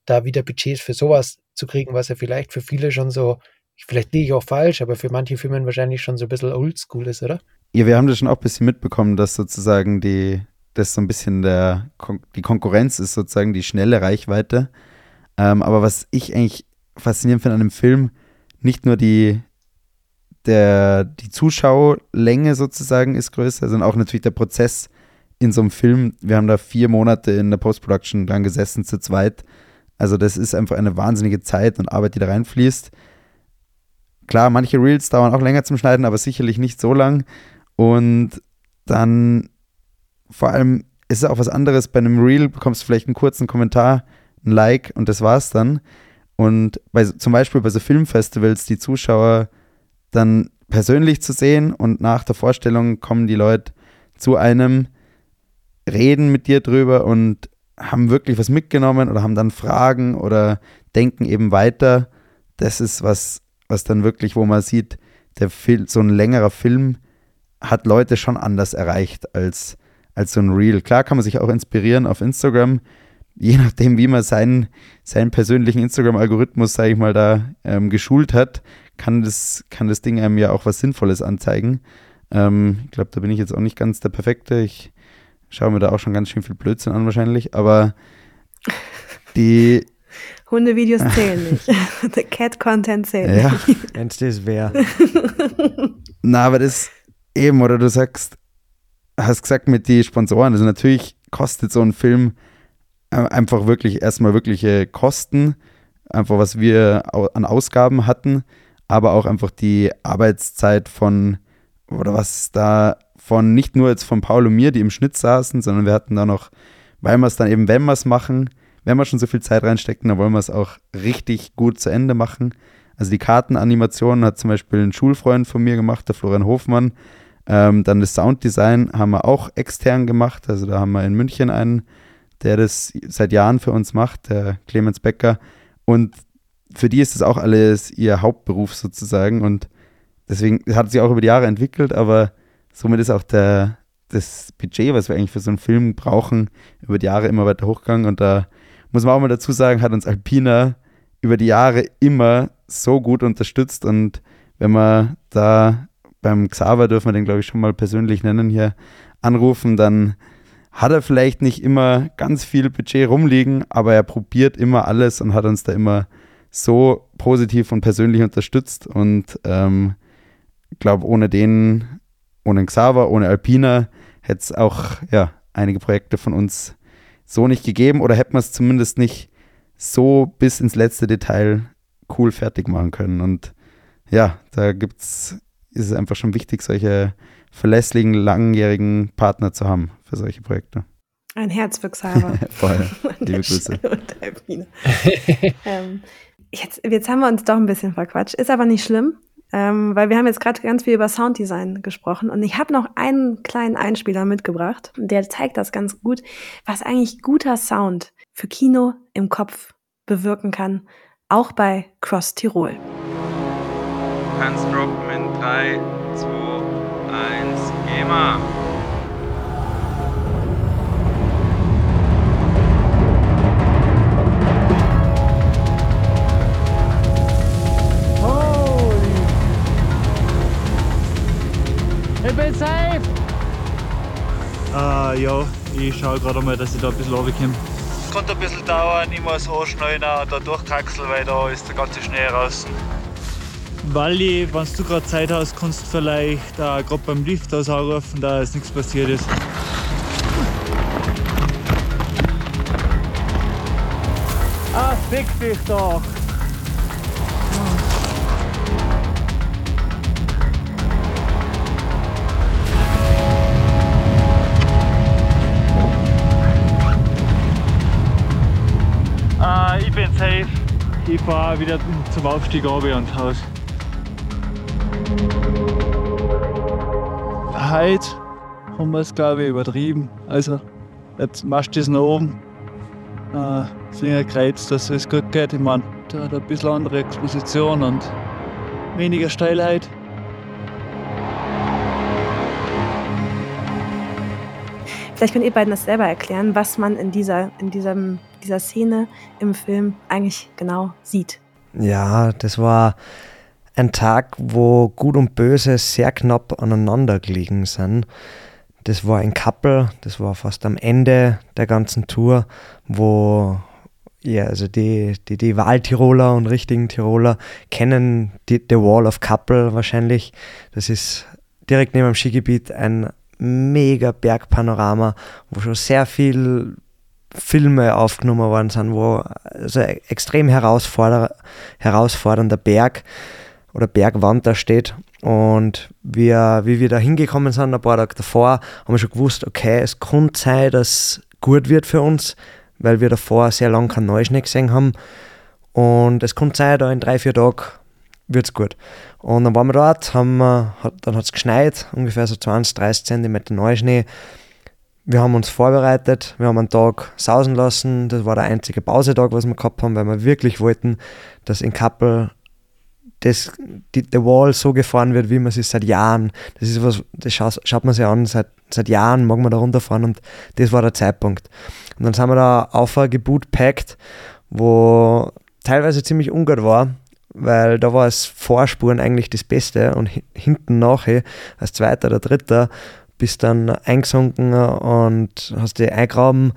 da wieder Budgets für sowas zu kriegen, was ja vielleicht für viele schon so, vielleicht liege ich auch falsch, aber für manche Firmen wahrscheinlich schon so ein bisschen oldschool ist, oder? Ja, wir haben das schon auch ein bisschen mitbekommen, dass sozusagen die das so ein bisschen der Kon- die Konkurrenz ist, sozusagen die schnelle Reichweite. Ähm, aber was ich eigentlich faszinierend finde an dem Film, nicht nur die, der, die Zuschauerlänge sozusagen ist größer, sondern auch natürlich der Prozess in so einem Film. Wir haben da vier Monate in der Post-Production dran gesessen, zu zweit. Also das ist einfach eine wahnsinnige Zeit und Arbeit, die da reinfließt. Klar, manche Reels dauern auch länger zum Schneiden, aber sicherlich nicht so lang. Und dann vor allem ist es auch was anderes, bei einem Reel bekommst du vielleicht einen kurzen Kommentar, ein Like und das war's dann. Und bei, zum Beispiel bei so Filmfestivals, die Zuschauer dann persönlich zu sehen und nach der Vorstellung kommen die Leute zu einem, reden mit dir drüber und haben wirklich was mitgenommen oder haben dann Fragen oder denken eben weiter. Das ist was, was dann wirklich, wo man sieht, der Film, so ein längerer Film hat Leute schon anders erreicht als als so ein Reel. Klar kann man sich auch inspirieren auf Instagram, je nachdem, wie man seinen, seinen persönlichen Instagram-Algorithmus, sage ich mal, da ähm, geschult hat, kann das, kann das Ding einem ja auch was Sinnvolles anzeigen. Ähm, ich glaube, da bin ich jetzt auch nicht ganz der Perfekte. Ich schaue mir da auch schon ganz schön viel Blödsinn an wahrscheinlich, aber die Hundevideos zählen nicht. The Cat-Content zählt ja nicht. Wenn's das wäre. Na, aber das eben, oder du sagst, hast gesagt mit den Sponsoren, also natürlich kostet so ein Film einfach wirklich erstmal wirkliche Kosten, einfach was wir an Ausgaben hatten, aber auch einfach die Arbeitszeit von, oder was da von, nicht nur jetzt von Paul und mir, die im Schnitt saßen, sondern wir hatten da noch, weil wir es dann eben, wenn wir es machen, wenn wir schon so viel Zeit reinstecken, dann wollen wir es auch richtig gut zu Ende machen. Also die Kartenanimationen hat zum Beispiel ein Schulfreund von mir gemacht, der Florian Hofmann. Ähm, dann das Sounddesign haben wir auch extern gemacht. Also da haben wir in München einen, der das seit Jahren für uns macht, der Clemens Becker. Und für die ist das auch alles ihr Hauptberuf sozusagen. Und deswegen hat sich auch über die Jahre entwickelt, aber somit ist auch der, das Budget, was wir eigentlich für so einen Film brauchen, über die Jahre immer weiter hochgegangen. Und da muss man auch mal dazu sagen, hat uns Alpina über die Jahre immer so gut unterstützt. Und wenn man da beim Xaver, dürfen wir den glaube ich schon mal persönlich nennen, hier anrufen, dann hat er vielleicht nicht immer ganz viel Budget rumliegen, aber er probiert immer alles und hat uns da immer so positiv und persönlich unterstützt. Und ich ähm, glaube, ohne den, ohne Xaver, ohne Alpina hätte es auch ja, einige Projekte von uns so nicht gegeben oder hätte man es zumindest nicht so bis ins letzte Detail cool fertig machen können. Und ja, da gibt's, ist es einfach schon wichtig, solche verlässlichen, langjährigen Partner zu haben für solche Projekte. Ein Herz für Xaver. Voll, liebe Grüße. Und Alpina. ähm, jetzt, jetzt haben wir uns doch ein bisschen verquatscht, ist aber nicht schlimm, ähm, weil wir haben jetzt gerade ganz viel über Sounddesign gesprochen und ich habe noch einen kleinen Einspieler mitgebracht, der zeigt das ganz gut, was eigentlich guter Sound für Kino im Kopf bewirken kann, auch bei Cross Tirol. Kannst droppen in drei, zwei, eins, geh mal. Ich bin safe! Ah, ja, ich schaue gerade mal, dass ich da ein bisschen runterkomme. Es könnte ein bisschen dauern, ich muss anschneiden und da durchkraxeln, weil da ist der ganze Schnee draußen. Vali, wenn du gerade Zeit hast, kannst du vielleicht äh, gerade beim Lift aus anrufen, da ist nichts passiert ist. Ah, fick dich doch! Ich fahre wieder zum Aufstieg runter und Haus. Heute haben wir es, glaube ich, übertrieben. Also, jetzt machst du das nach oben. Äh, Finger kreuzt, dass es gut geht. Ich meine, da hat ein bisschen andere Exposition und weniger Steilheit. Vielleicht könnt ihr beiden das selber erklären, was man in dieser, in diesem, dieser Szene im Film eigentlich genau sieht. Ja, das war ein Tag, wo Gut und Böse sehr knapp aneinander gelegen sind. Das war ein Couple, das war fast am Ende der ganzen Tour, wo ja, also die, die, die Wahltiroler und richtigen Tiroler kennen die, The Wall of Couple wahrscheinlich. Das ist direkt neben dem Skigebiet ein mega Bergpanorama, wo schon sehr viel Filme aufgenommen worden sind, wo also extrem herausforder- herausfordernder Berg oder Bergwand da steht. Und wir, wie wir da hingekommen sind, ein paar Tage davor, haben wir schon gewusst, okay, es könnte sein, dass es gut wird für uns, weil wir davor sehr lange keinen Neuschnee gesehen haben. Und es könnte sein, da in drei, vier Tagen wird's gut. Und dann waren wir dort, haben wir, hat, dann hat es geschneit, ungefähr so zwanzig, dreißig Zentimeter Neuschnee. Wir haben uns vorbereitet, wir haben einen Tag sausen lassen, das war der einzige Pausetag, was wir gehabt haben, weil wir wirklich wollten, dass in Kappel das, die, The Wall so gefahren wird, wie man es seit Jahren, das ist was, das schaut, schaut man sich an, seit, seit Jahren mag man da runterfahren und das war der Zeitpunkt. Und dann sind wir da auf ein Gebut packt, wo teilweise ziemlich ungut war, weil da war es Vorspuren eigentlich das Beste und h- hinten nachher als Zweiter oder Dritter bist dann eingesunken und hast dich eingraben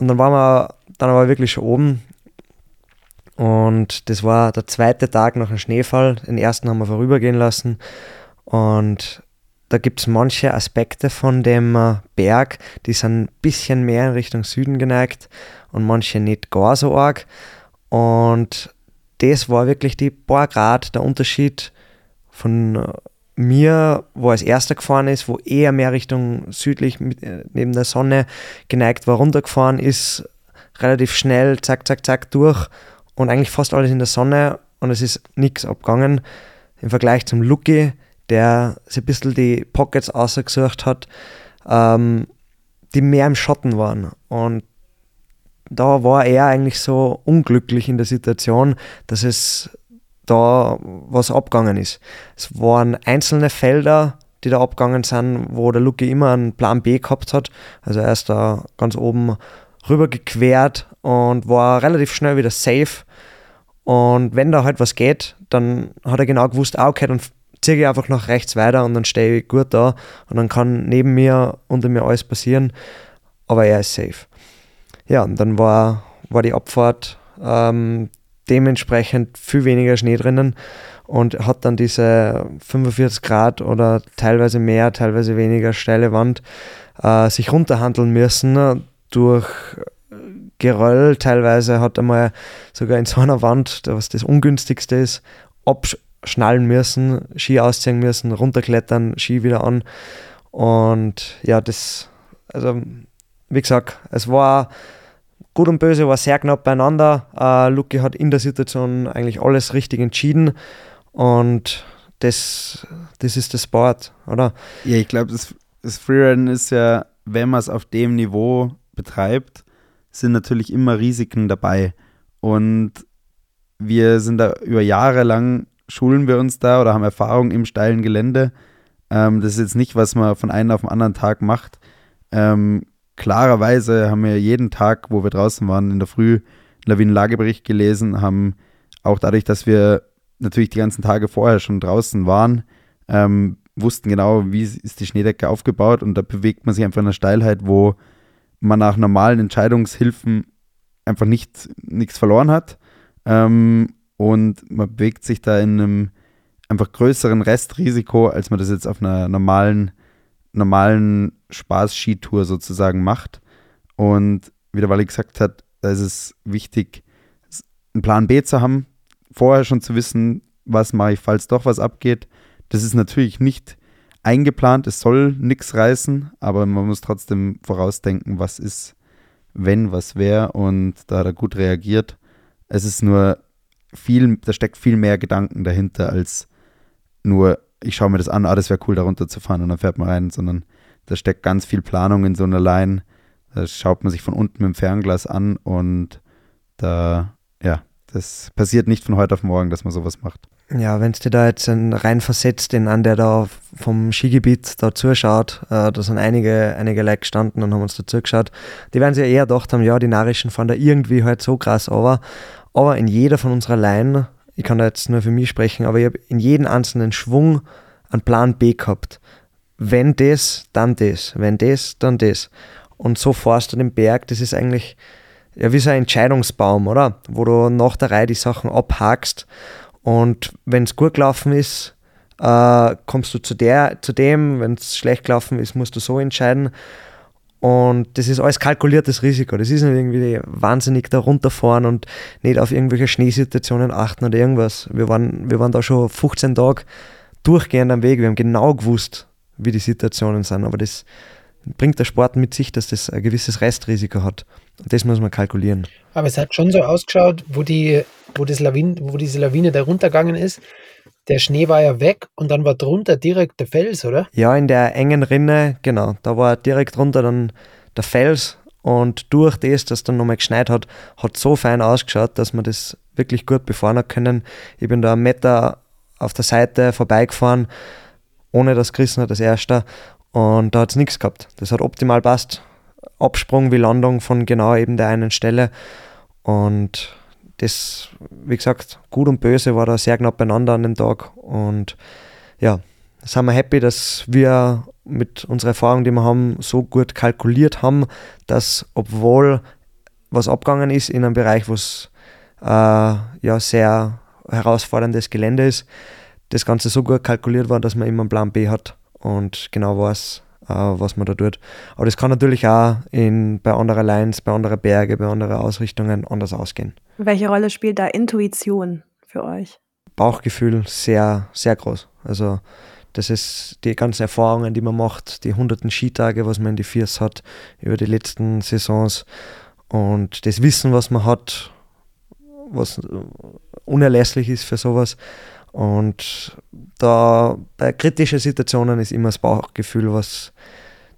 und dann waren wir dann aber wirklich schon oben und das war der zweite Tag nach dem Schneefall, den ersten haben wir vorübergehen lassen und Da gibt es manche Aspekte von dem Berg, die sind ein bisschen mehr in Richtung Süden geneigt und manche nicht gar so arg. Und das war wirklich die paar Grad, der Unterschied von mir, wo als erster gefahren ist, wo eher mehr Richtung südlich mit, neben der Sonne geneigt war, runtergefahren ist, relativ schnell, zack, zack, zack, durch und eigentlich fast alles in der Sonne und es ist nichts abgegangen. Im Vergleich zum Lucky, der sich ein bisschen die Pockets ausgesucht hat, ähm, die mehr im Schatten waren. Und da war er eigentlich so unglücklich in der Situation, dass es da was abgegangen ist. Es waren einzelne Felder, die da abgegangen sind, wo der Lucky immer einen Plan B gehabt hat. Also er ist da ganz oben rüber gequert und war relativ schnell wieder safe. Und wenn da halt was geht, dann hat er genau gewusst, ah, okay, dann ziehe ich einfach nach rechts weiter und dann stehe ich gut da und dann kann neben mir, unter mir alles passieren, aber er ist safe. Ja, und dann war, war die Abfahrt ähm, dementsprechend viel weniger Schnee drinnen und hat dann diese fünfundvierzig Grad oder teilweise mehr, teilweise weniger steile Wand äh, sich runterhandeln müssen durch Geröll. Teilweise hat einmal sogar in so einer Wand, was das Ungünstigste ist, abschnallen müssen, Ski ausziehen müssen, runterklettern, Ski wieder an. Und ja, das, also wie gesagt, es war Gut und Böse war sehr knapp beieinander. Uh, Lucky hat in der Situation eigentlich alles richtig entschieden und das, das ist der Sport, oder? Ja, ich glaube, das, das Freeriden ist ja, wenn man es auf dem Niveau betreibt, sind natürlich immer Risiken dabei und wir sind da über Jahre lang, schulen wir uns da oder haben Erfahrung im steilen Gelände. Ähm, das ist jetzt nicht, was man von einem auf den anderen Tag macht. Ähm, Klarerweise haben wir jeden Tag, wo wir draußen waren, in der Früh einen Lawinenlagebericht gelesen, haben auch dadurch, dass wir natürlich die ganzen Tage vorher schon draußen waren, ähm, wussten genau, wie ist die Schneedecke aufgebaut und da bewegt man sich einfach in einer Steilheit, wo man nach normalen Entscheidungshilfen einfach nicht, nichts verloren hat ähm, und man bewegt sich da in einem einfach größeren Restrisiko, als man das jetzt auf einer normalen normalen Spaß-Skitour sozusagen macht. Und wie der Wally gesagt hat, da ist es wichtig, einen Plan B zu haben, vorher schon zu wissen, was mache ich, falls doch was abgeht. Das ist natürlich nicht eingeplant, es soll nichts reißen, aber man muss trotzdem vorausdenken, was ist, wenn was wäre, und da hat er gut reagiert. Es ist nur viel, da steckt viel mehr Gedanken dahinter als nur ich schaue mir das an, ah, das wäre cool, da runter zu fahren und dann fährt man rein, sondern da steckt ganz viel Planung in so einer Line. Da schaut man sich von unten mit dem Fernglas an und da, ja, das passiert nicht von heute auf morgen, dass man sowas macht. Ja, wenn es dir da jetzt rein versetzt in einen, der da vom Skigebiet da zuschaut, äh, da sind einige, einige Leute gestanden und haben uns da zugeschaut, die werden sich ja eher gedacht haben, ja, die Narischen fahren da irgendwie halt so krass, aber, aber in jeder von unserer Line, ich kann da jetzt nur für mich sprechen, aber ich habe in jedem einzelnen Schwung einen Plan B gehabt. Wenn das, dann das. Wenn das, dann das. Und so fährst du den Berg, das ist eigentlich ja wie so ein Entscheidungsbaum, oder? Wo du nach der Reihe die Sachen abhakst und wenn es gut gelaufen ist, äh, kommst du zu der, zu dem, wenn es schlecht gelaufen ist, musst du so entscheiden. Und das ist alles kalkuliertes Risiko. Das ist nicht irgendwie wahnsinnig da runterfahren und nicht auf irgendwelche Schneesituationen achten oder irgendwas. Wir waren, wir waren da schon fünfzehn Tage durchgehend am Weg. Wir haben genau gewusst, wie die Situationen sind. Aber das bringt der Sport mit sich, dass das ein gewisses Restrisiko hat. Und das muss man kalkulieren. Aber es hat schon so ausgeschaut, wo, die, wo, das Lawin, wo diese Lawine da runtergegangen ist. Der Schnee war ja weg und dann war drunter direkt der Fels, oder? Ja, in der engen Rinne, genau. Da war direkt drunter dann der Fels und durch das, dass dann nochmal geschneit hat, hat so fein ausgeschaut, dass man das wirklich gut befahren hat können. Ich bin da einen Meter auf der Seite vorbeigefahren, ohne dass gerissen hat, das Erste. Und da hat es nichts gehabt. Das hat optimal passt. Absprung wie Landung von genau eben der einen Stelle. Und das, wie gesagt, Gut und Böse war da sehr knapp beieinander an dem Tag und ja, sind wir happy, dass wir mit unserer Erfahrung, die wir haben, so gut kalkuliert haben, dass obwohl was abgegangen ist in einem Bereich, wo es äh, ja sehr herausforderndes Gelände ist, das Ganze so gut kalkuliert war, dass man immer einen Plan B hat und genau weiß, äh, was man da tut. Aber das kann natürlich auch in, bei anderen Lines, bei anderen Bergen, bei anderen Ausrichtungen anders ausgehen. Welche Rolle spielt da Intuition für euch? Bauchgefühl sehr, sehr groß. Also das ist die ganzen Erfahrungen, die man macht, die hunderten Skitage, was man in die Füße hat über die letzten Saisons und das Wissen, was man hat, was unerlässlich ist für sowas. Und da bei kritischen Situationen ist immer das Bauchgefühl, was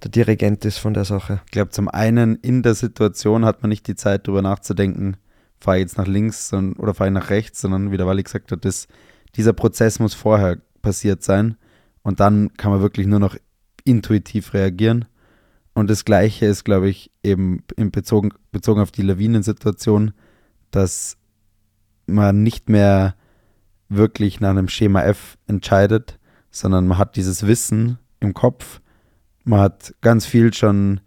der Dirigent ist von der Sache. Ich glaube, zum einen in der Situation hat man nicht die Zeit, darüber nachzudenken, fahre ich jetzt nach links oder fahre ich nach rechts, sondern wie der Wally gesagt hat, das, dieser Prozess muss vorher passiert sein. Und dann kann man wirklich nur noch intuitiv reagieren. Und das Gleiche ist, glaube ich, eben in bezogen, bezogen auf die Lawinensituation, dass man nicht mehr wirklich nach einem Schema F entscheidet, sondern man hat dieses Wissen im Kopf. Man hat ganz viel schon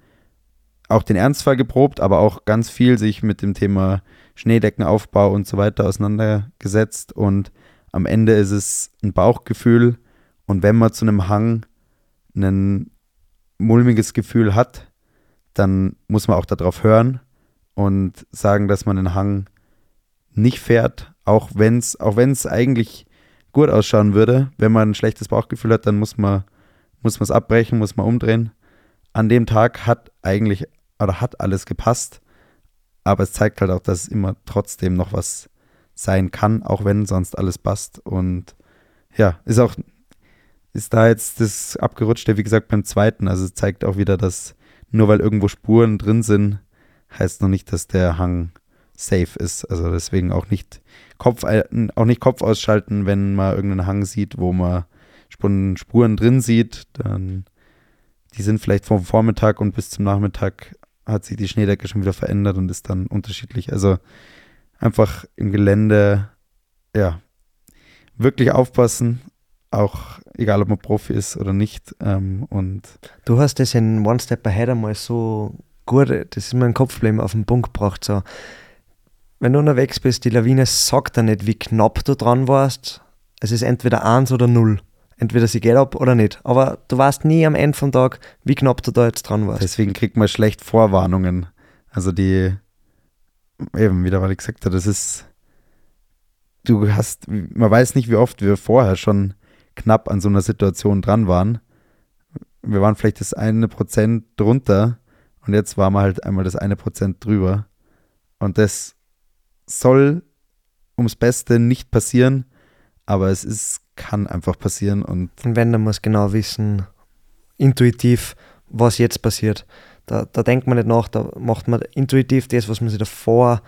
auch den Ernstfall geprobt, aber auch ganz viel sich mit dem Thema Schneedeckenaufbau und so weiter auseinandergesetzt. Und am Ende ist es ein Bauchgefühl. Und wenn man zu einem Hang ein mulmiges Gefühl hat, dann muss man auch darauf hören und sagen, dass man den Hang nicht fährt, auch wenn es auch wenn's eigentlich gut ausschauen würde. Wenn man ein schlechtes Bauchgefühl hat, dann muss man muss man es abbrechen, muss man umdrehen. An dem Tag hat eigentlich oder hat alles gepasst, aber es zeigt halt auch, dass es immer trotzdem noch was sein kann, auch wenn sonst alles passt. Und ja, ist auch ist da jetzt das Abgerutschte, wie gesagt, beim zweiten. Also es zeigt auch wieder, dass nur weil irgendwo Spuren drin sind, heißt noch nicht, dass der Hang safe ist. Also deswegen auch nicht Kopf, auch nicht Kopf ausschalten, wenn man irgendeinen Hang sieht, wo man Spuren drin sieht. Dann, die sind vielleicht vom Vormittag und bis zum Nachmittag hat sich die Schneedecke schon wieder verändert und ist dann unterschiedlich. Also einfach im Gelände, ja, wirklich aufpassen. Auch egal, ob man Profi ist oder nicht. Ähm, und du hast das in One Step Ahead einmal so gut, das ist mein Kopfproblem, auf den Punkt gebracht. So. Wenn du unterwegs bist, die Lawine sagt dir nicht, wie knapp du dran warst. Es ist entweder eins oder null. Entweder sie geht ab oder nicht. Aber du weißt nie am Ende vom Tag, wie knapp du da jetzt dran warst. Deswegen kriegt man schlecht Vorwarnungen. Also die, eben wieder, weil ich gesagt habe, das ist, du hast, man weiß nicht, wie oft wir vorher schon knapp an so einer Situation dran waren. Wir waren vielleicht das eine Prozent drunter und jetzt waren wir halt einmal das eine Prozent drüber. Und das soll ums Beste nicht passieren, aber es ist, kann einfach passieren. Und, und wenn, dann muss genau wissen, intuitiv, was jetzt passiert. Da, da denkt man nicht nach, da macht man intuitiv das, was man sich davor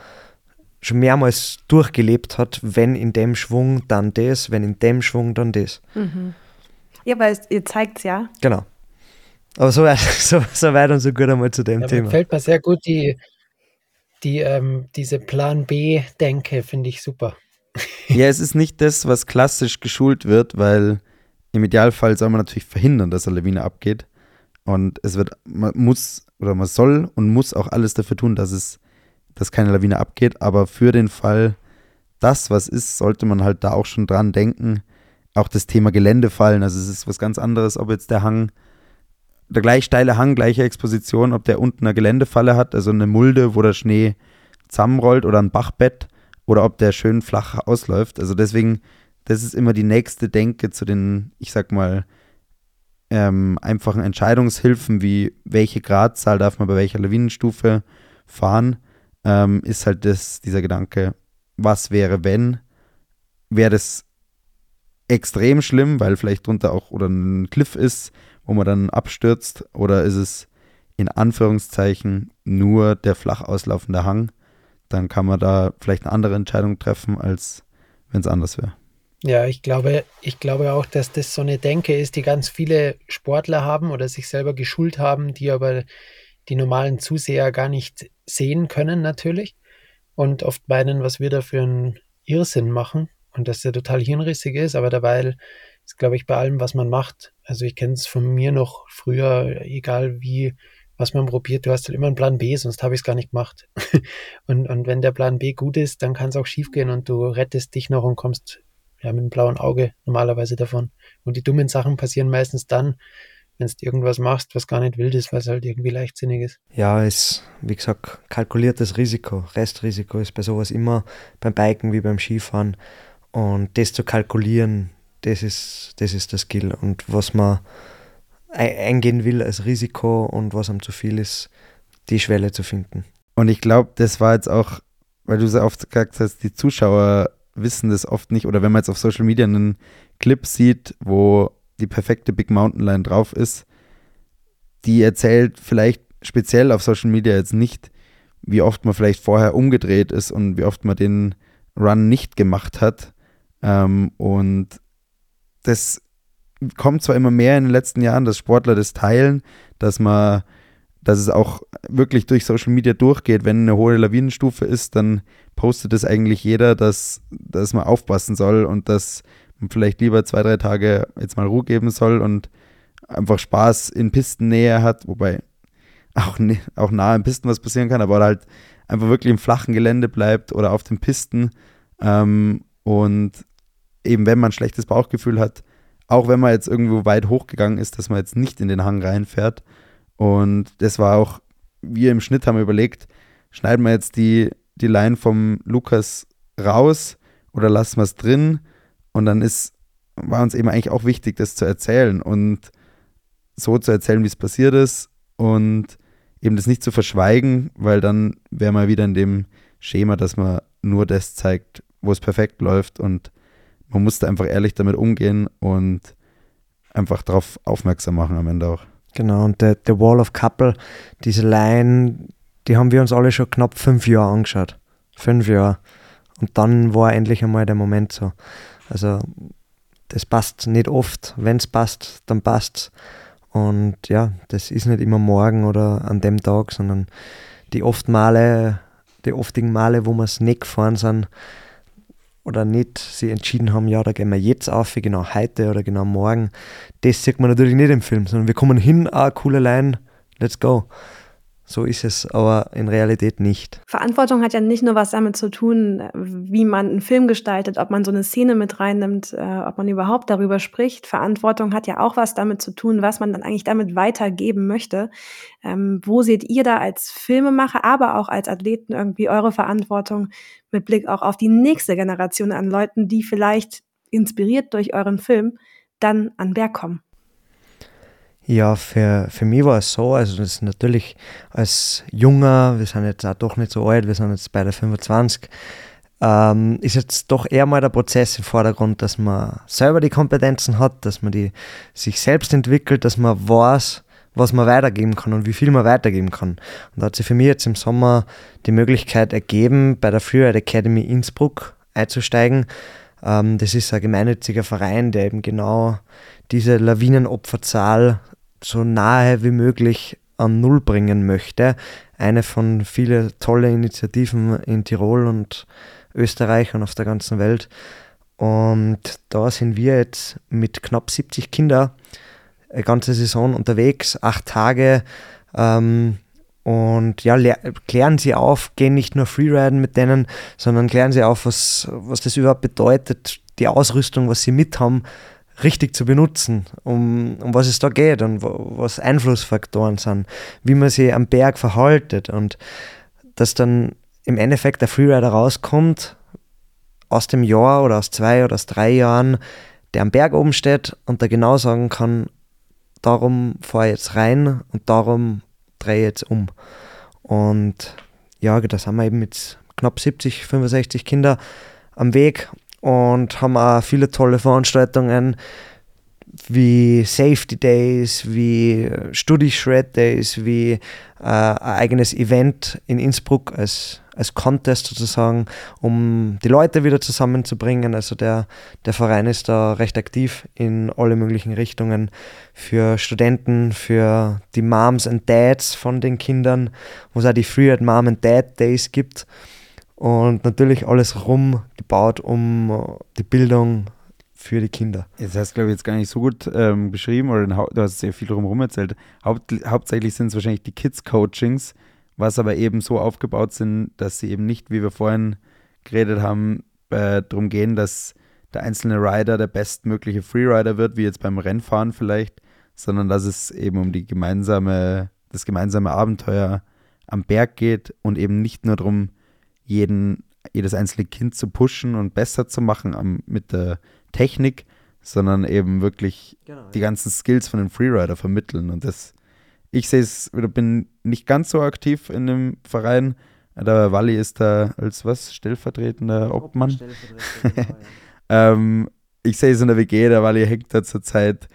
schon mehrmals durchgelebt hat, wenn in dem Schwung, dann das, wenn in dem Schwung, dann das. Mhm. Ja, weil es, ihr zeigt es ja. Genau. Aber so, so, so weit und so gut einmal zu dem ja, Thema. Mir gefällt mir sehr gut die, die, ähm, diese Plan-B-Denke, finde ich super. Ja, es ist nicht das, was klassisch geschult wird, weil im Idealfall soll man natürlich verhindern, dass eine Lawine abgeht. Und es wird, man muss oder man soll und muss auch alles dafür tun, dass es dass keine Lawine abgeht, aber für den Fall, das was ist, sollte man halt da auch schon dran denken. Auch das Thema Geländefallen, also es ist was ganz anderes, ob jetzt der Hang, der gleich steile Hang, gleiche Exposition, ob der unten eine Geländefalle hat, also eine Mulde, wo der Schnee zusammenrollt oder ein Bachbett oder ob der schön flach ausläuft. Also deswegen, das ist immer die nächste Denke zu den, ich sag mal, ähm, einfachen Entscheidungshilfen, wie welche Gradzahl darf man bei welcher Lawinenstufe fahren, Ähm, ist halt das, dieser Gedanke, was wäre, wenn, wäre das extrem schlimm, weil vielleicht drunter auch oder ein Cliff ist, wo man dann abstürzt, oder ist es in Anführungszeichen nur der flach auslaufende Hang, dann kann man da vielleicht eine andere Entscheidung treffen, als wenn es anders wäre. Ja, ich glaube, ich glaube auch, dass das so eine Denke ist, die ganz viele Sportler haben oder sich selber geschult haben, die aber die normalen Zuseher gar nicht sehen können natürlich und oft meinen, was wir da für einen Irrsinn machen und dass der total hirnrissig ist, aber dabei ist, glaube ich, bei allem, was man macht, also ich kenne es von mir noch früher, egal wie, was man probiert, du hast halt immer einen Plan B, sonst habe ich es gar nicht gemacht. und, und wenn der Plan B gut ist, dann kann es auch schief gehen und du rettest dich noch und kommst ja mit einem blauen Auge normalerweise davon Und die dummen Sachen passieren meistens dann, wenn du irgendwas machst, was gar nicht wild ist, was halt irgendwie leichtsinnig ist. Ja, es, wie gesagt, kalkuliertes Risiko. Restrisiko ist bei sowas immer beim Biken wie beim Skifahren. Und das zu kalkulieren, das ist, das ist der Skill. Und was man eingehen will als Risiko und was einem zu viel ist, die Schwelle zu finden. Und ich glaube, das war jetzt auch, weil du so oft gesagt hast, die Zuschauer wissen das oft nicht. Oder wenn man jetzt auf Social Media einen Clip sieht, wo die perfekte Big Mountain Line drauf ist, die erzählt vielleicht speziell auf Social Media jetzt nicht, wie oft man vielleicht vorher umgedreht ist und wie oft man den Run nicht gemacht hat. Ähm, und das kommt zwar immer mehr in den letzten Jahren, dass Sportler das teilen, dass man, dass es auch wirklich durch Social Media durchgeht. Wenn eine hohe Lawinenstufe ist, dann postet es eigentlich jeder, dass, dass man aufpassen soll und dass man vielleicht lieber zwei, drei Tage jetzt mal Ruhe geben soll und einfach Spaß in Pistennähe hat, wobei auch, ne, auch nahe in Pisten was passieren kann, aber halt einfach wirklich im flachen Gelände bleibt oder auf den Pisten. Ähm, und eben wenn man ein schlechtes Bauchgefühl hat, auch wenn man jetzt irgendwo weit hochgegangen ist, dass man jetzt nicht in den Hang reinfährt. Und das war auch, wir im Schnitt haben überlegt, schneiden wir jetzt die, die Line vom Lukas raus oder lassen wir es drin? Und dann ist, war uns eben eigentlich auch wichtig, das zu erzählen und so zu erzählen, wie es passiert ist und eben das nicht zu verschweigen, weil dann wäre man wieder in dem Schema, dass man nur das zeigt, wo es perfekt läuft und man musste einfach ehrlich damit umgehen und einfach darauf aufmerksam machen am Ende auch. Genau, und der, der Wall of Couple, diese Line, die haben wir uns alle schon knapp fünf Jahre angeschaut. Fünf Jahre. Und dann war endlich einmal der Moment so. Also das passt nicht oft. Wenn es passt, dann passt's. Und ja, das ist nicht immer morgen oder an dem Tag, sondern die oft Male, die oftigen Male, wo wir es nicht gefahren sind, oder nicht, sie entschieden haben, ja, da gehen wir jetzt auf, wie genau heute oder genau morgen. Das sieht man natürlich nicht im Film, sondern wir kommen hin, ah, coole Line, let's go. So ist es, aber in Realität nicht. Verantwortung hat ja nicht nur was damit zu tun, wie man einen Film gestaltet, ob man so eine Szene mit reinnimmt, äh, ob man überhaupt darüber spricht. Verantwortung hat ja auch was damit zu tun, was man dann eigentlich damit weitergeben möchte. Ähm, wo seht ihr da als Filmemacher, aber auch als Athleten irgendwie eure Verantwortung mit Blick auch auf die nächste Generation an Leuten, die vielleicht inspiriert durch euren Film dann an den Berg kommen? Ja, für, für mich war es so, also das ist natürlich als Junger, wir sind jetzt auch doch nicht so alt, wir sind jetzt beide fünfundzwanzig, ähm, ist jetzt doch eher mal der Prozess im Vordergrund, dass man selber die Kompetenzen hat, dass man die sich selbst entwickelt, dass man weiß, was man weitergeben kann und wie viel man weitergeben kann. Und da hat sich für mich jetzt im Sommer die Möglichkeit ergeben, bei der Freeride Academy Innsbruck einzusteigen. Ähm, das ist ein gemeinnütziger Verein, der eben genau diese Lawinenopferzahl so nahe wie möglich an Null bringen möchte. Eine von vielen tollen Initiativen in Tirol und Österreich und auf der ganzen Welt. Und da sind wir jetzt mit knapp siebzig Kindern eine ganze Saison unterwegs, acht Tage. Ähm, und ja, klären sie auf, gehen nicht nur Freeriden mit denen, sondern klären sie auf, was, was das überhaupt bedeutet, die Ausrüstung, was sie mit haben, richtig zu benutzen, um, um was es da geht und wo, was Einflussfaktoren sind, wie man sich am Berg verhaltet und dass dann im Endeffekt der Freerider rauskommt aus dem Jahr oder aus zwei oder aus drei Jahren, der am Berg oben steht und der genau sagen kann, darum fahre ich jetzt rein und darum drehe ich jetzt um. Und ja, da sind wir eben mit knapp siebzig, fünfundsechzig Kindern am Weg und haben auch viele tolle Veranstaltungen wie Safety Days, wie Study Shred Days, wie äh, ein eigenes Event in Innsbruck als, als Contest sozusagen, um die Leute wieder zusammenzubringen. Also der, der Verein ist da recht aktiv in alle möglichen Richtungen für Studenten, für die Moms and Dads von den Kindern, wo es auch die Freeride Mom and Dad Days gibt. Und natürlich alles rumgebaut um die Bildung für die Kinder. Das hast du, glaube ich, jetzt gar nicht so gut ähm, beschrieben oder Hau- du hast sehr viel drum herum erzählt. Haupt- hauptsächlich sind es wahrscheinlich die Kids-Coachings, was aber eben so aufgebaut sind, dass sie eben nicht, wie wir vorhin geredet haben, äh, darum gehen, dass der einzelne Rider der bestmögliche Freerider wird, wie jetzt beim Rennfahren vielleicht, sondern dass es eben um die gemeinsame, das gemeinsame Abenteuer am Berg geht und eben nicht nur darum, jeden, jedes einzelne Kind zu pushen und besser zu machen am, mit der Technik, sondern eben wirklich genau, die ja. ganzen Skills von dem Freerider vermitteln. Und das, ich sehe es, oder bin nicht ganz so aktiv in dem Verein, aber Wally ist da als was? Stellvertretender Obmann? Stellvertretender, genau, ja. ähm, ich sehe es in der W G, der Wally hängt da zurzeit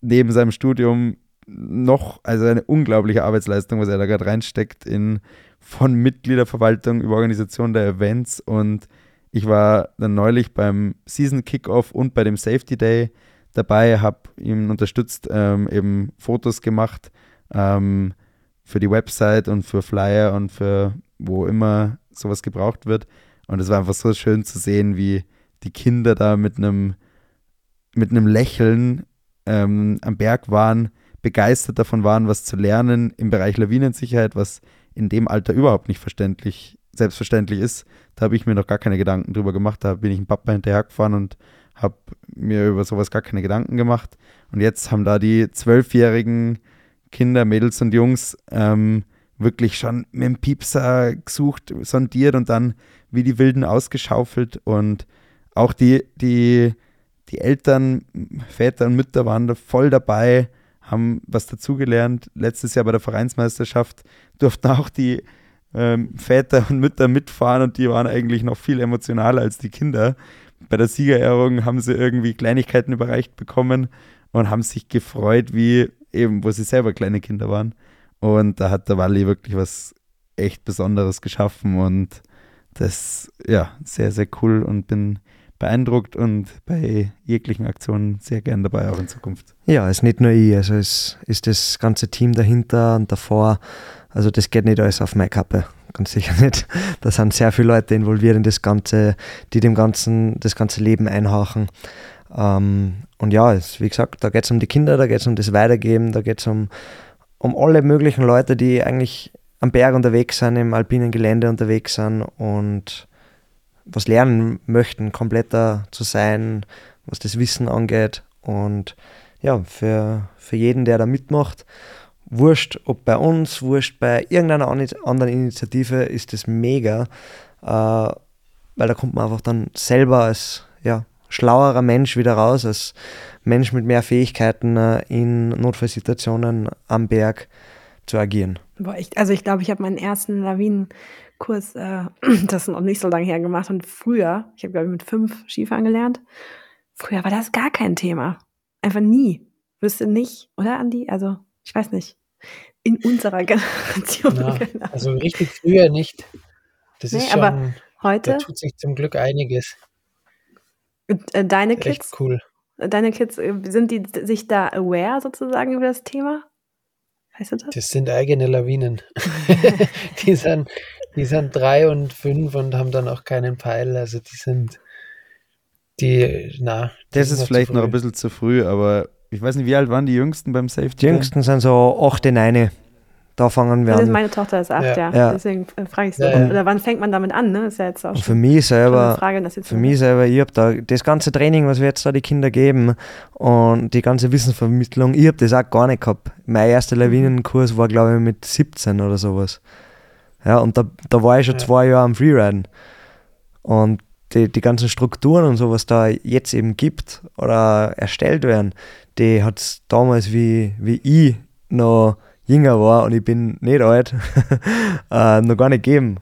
neben seinem Studium noch, also eine unglaubliche Arbeitsleistung, was er da gerade reinsteckt, in von Mitgliederverwaltung über Organisation der Events. Und ich war dann neulich beim Season Kickoff und bei dem Safety Day dabei, habe ihn unterstützt, ähm, eben Fotos gemacht ähm, für die Website und für Flyer und für wo immer sowas gebraucht wird. Und es war einfach so schön zu sehen, wie die Kinder da mit einem mit einem Lächeln ähm, am Berg waren, begeistert davon waren, was zu lernen im Bereich Lawinensicherheit, was in dem Alter überhaupt nicht verständlich, selbstverständlich ist. Da habe ich mir noch gar keine Gedanken drüber gemacht. Da bin ich dem Papa hinterhergefahren und habe mir über sowas gar keine Gedanken gemacht. Und jetzt haben da die zwölfjährigen Kinder, Mädels und Jungs ähm, wirklich schon mit dem Piepser gesucht, sondiert und dann wie die Wilden ausgeschaufelt. Und auch die, die, die Eltern, Väter und Mütter waren da voll dabei, haben was dazugelernt. Letztes Jahr bei der Vereinsmeisterschaft durften auch die ähm, Väter und Mütter mitfahren und die waren eigentlich noch viel emotionaler als die Kinder. Bei der Siegerehrung haben sie irgendwie Kleinigkeiten überreicht bekommen und haben sich gefreut, wie eben, wo sie selber kleine Kinder waren. Und da hat der Wally wirklich was echt Besonderes geschaffen und das, ja, sehr, sehr cool und bin beeindruckt und bei jeglichen Aktionen sehr gern dabei, auch in Zukunft. Ja, es ist nicht nur ich, also es ist das ganze Team dahinter und davor, also das geht nicht alles auf meine Kappe, ganz sicher nicht. Da sind sehr viele Leute involviert in das Ganze, die dem Ganzen, das ganze Leben einhauchen. Und ja, es, wie gesagt, da geht es um die Kinder, da geht es um das Weitergeben, da geht es um um alle möglichen Leute, die eigentlich am Berg unterwegs sind, im alpinen Gelände unterwegs sind und was lernen möchten, kompletter zu sein, was das Wissen angeht. Und ja, für, für jeden, der da mitmacht, wurscht ob bei uns, wurscht bei irgendeiner anderen Initiative, ist das mega, äh, weil da kommt man einfach dann selber als ja, schlauerer Mensch wieder raus, als Mensch mit mehr Fähigkeiten in Notfallsituationen am Berg zu agieren. Boah, ich, also ich glaube, ich habe meinen ersten Lawinenkurs, äh, das ist noch nicht so lange her, gemacht. Und früher, ich habe glaube ich mit fünf Skifahren gelernt, früher war das gar kein Thema. Einfach nie. Wüsste nicht, oder Andi? Also ich weiß nicht. In unserer Generation. Na, genau. Also richtig früher nicht. Das nee, ist schon, aber heute, da tut sich zum Glück einiges. Deine Kids? Echt cool. Deine Kids, sind die sich da aware sozusagen über das Thema? Weißt du das? Das sind eigene Lawinen. die, sind, die sind drei und fünf und haben dann auch keinen Peil. Also die sind, die, na. Die das ist noch vielleicht noch ein bisschen zu früh, aber ich weiß nicht, wie alt waren die Jüngsten beim Safety? Die Jüngsten sind so acht in eine. Da fangen wir an. Also meine Tochter ist acht, ja. ja. ja. Deswegen frage ich so. Ja, ja. Oder wann fängt man damit an? Ne? Ist ja jetzt auch und für mich selber, Frage, das jetzt für mich selber, ich habe da das ganze Training, was wir jetzt da die Kinder geben und die ganze Wissensvermittlung, ich habe das auch gar nicht gehabt. Mein erster Lawinenkurs war, glaube ich, mit siebzehn oder sowas. Ja, und da, da war ich schon ja. zwei Jahre am Freeriden. Und die, die ganzen Strukturen und so, was da jetzt eben gibt oder erstellt werden, die hat es damals, wie, wie ich noch jünger war und ich bin nicht alt, äh, noch gar nicht gegeben.